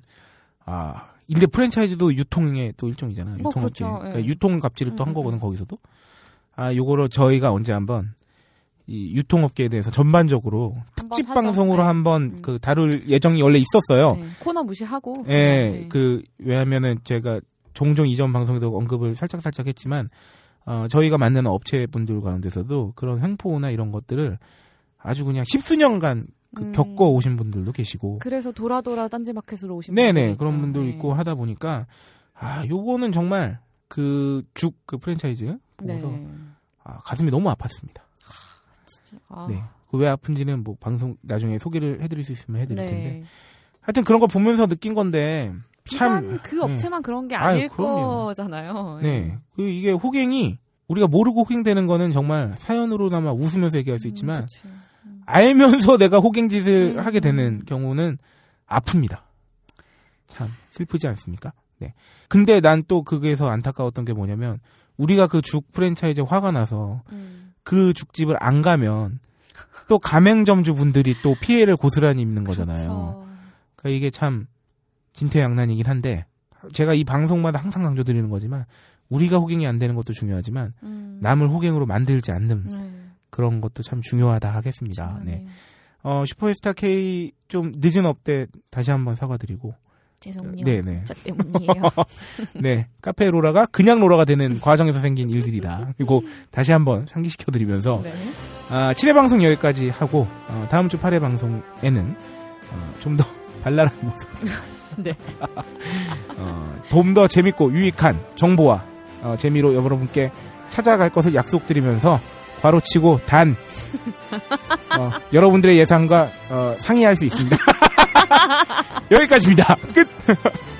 아, 일대 프랜차이즈도 유통의 또 일종이잖아. 어, 유통 그렇죠. 그러니까 예. 유통값지를 또 한 거거든, 거기서도. 아, 요거를 저희가 언제 한번, 이 유통업계에 대해서 전반적으로 특집 하죠. 방송으로 네. 한번 그 다룰 예정이 원래 있었어요. 네. 코너 무시하고. 예, 네. 그, 왜냐면은 제가 종종 이전 방송에도 언급을 살짝살짝 했지만, 어, 저희가 만나는 업체분들 가운데서도 그런 횡포나 이런 것들을 아주 그냥 십수년간 그 음. 겪어 오신 분들도 계시고 그래서 돌아돌아 딴지마켓으로 오신 네네 분들 그런 분들 네. 있고 하다 보니까 아 요거는 정말 그 죽 그 그 프랜차이즈 보고서 네. 아, 가슴이 너무 아팠습니다. 아, 진짜 아. 네 그 왜 아픈지는 뭐 방송 나중에 소개를 해드릴 수 있으면 해드릴 네. 텐데 하여튼 그런 거 보면서 느낀 건데 참 그 업체만 네. 그런 게 아닐 아유, 거잖아요. 네 그 이게 호갱이 우리가 모르고 호갱되는 거는 정말 사연으로나마 웃으면서 얘기할 수 있지만. 음, 알면서 내가 호갱짓을 음. 하게 되는 경우는 아픕니다. 참 슬프지 않습니까? 네. 근데 난 또 거기에서 안타까웠던 게 뭐냐면 우리가 그 죽 프랜차이즈에 화가 나서 음. 그 죽집을 안 가면 또 가맹점주분들이 또 피해를 고스란히 입는 거잖아요. 그렇죠. 그러니까 이게 참 진퇴양난이긴 한데 제가 이 방송마다 항상 강조드리는 거지만 우리가 호갱이 안 되는 것도 중요하지만 음. 남을 호갱으로 만들지 않는 음. 그런 것도 참 중요하다 하겠습니다. 아, 네. 네. 어, 슈퍼의스타 K 좀 늦은 업데 다시 한번 사과드리고. 죄송해요. 네네. 저 때문이에요. 네. 카페 로라가 그냥 로라가 되는 과정에서 생긴 일들이다. 그리고 다시 한번 상기시켜드리면서. 네. 아, 칠 회 방송 여기까지 하고, 어, 다음 주 팔 회 방송에는, 어, 좀 더 발랄한 모습. 네. 어, 좀 더 재밌고 유익한 정보와, 어, 재미로 여러분께 찾아갈 것을 약속드리면서, 바로 치고 단 어, 여러분들의 예상과 어, 상의할 수 있습니다. 여기까지입니다. 끝.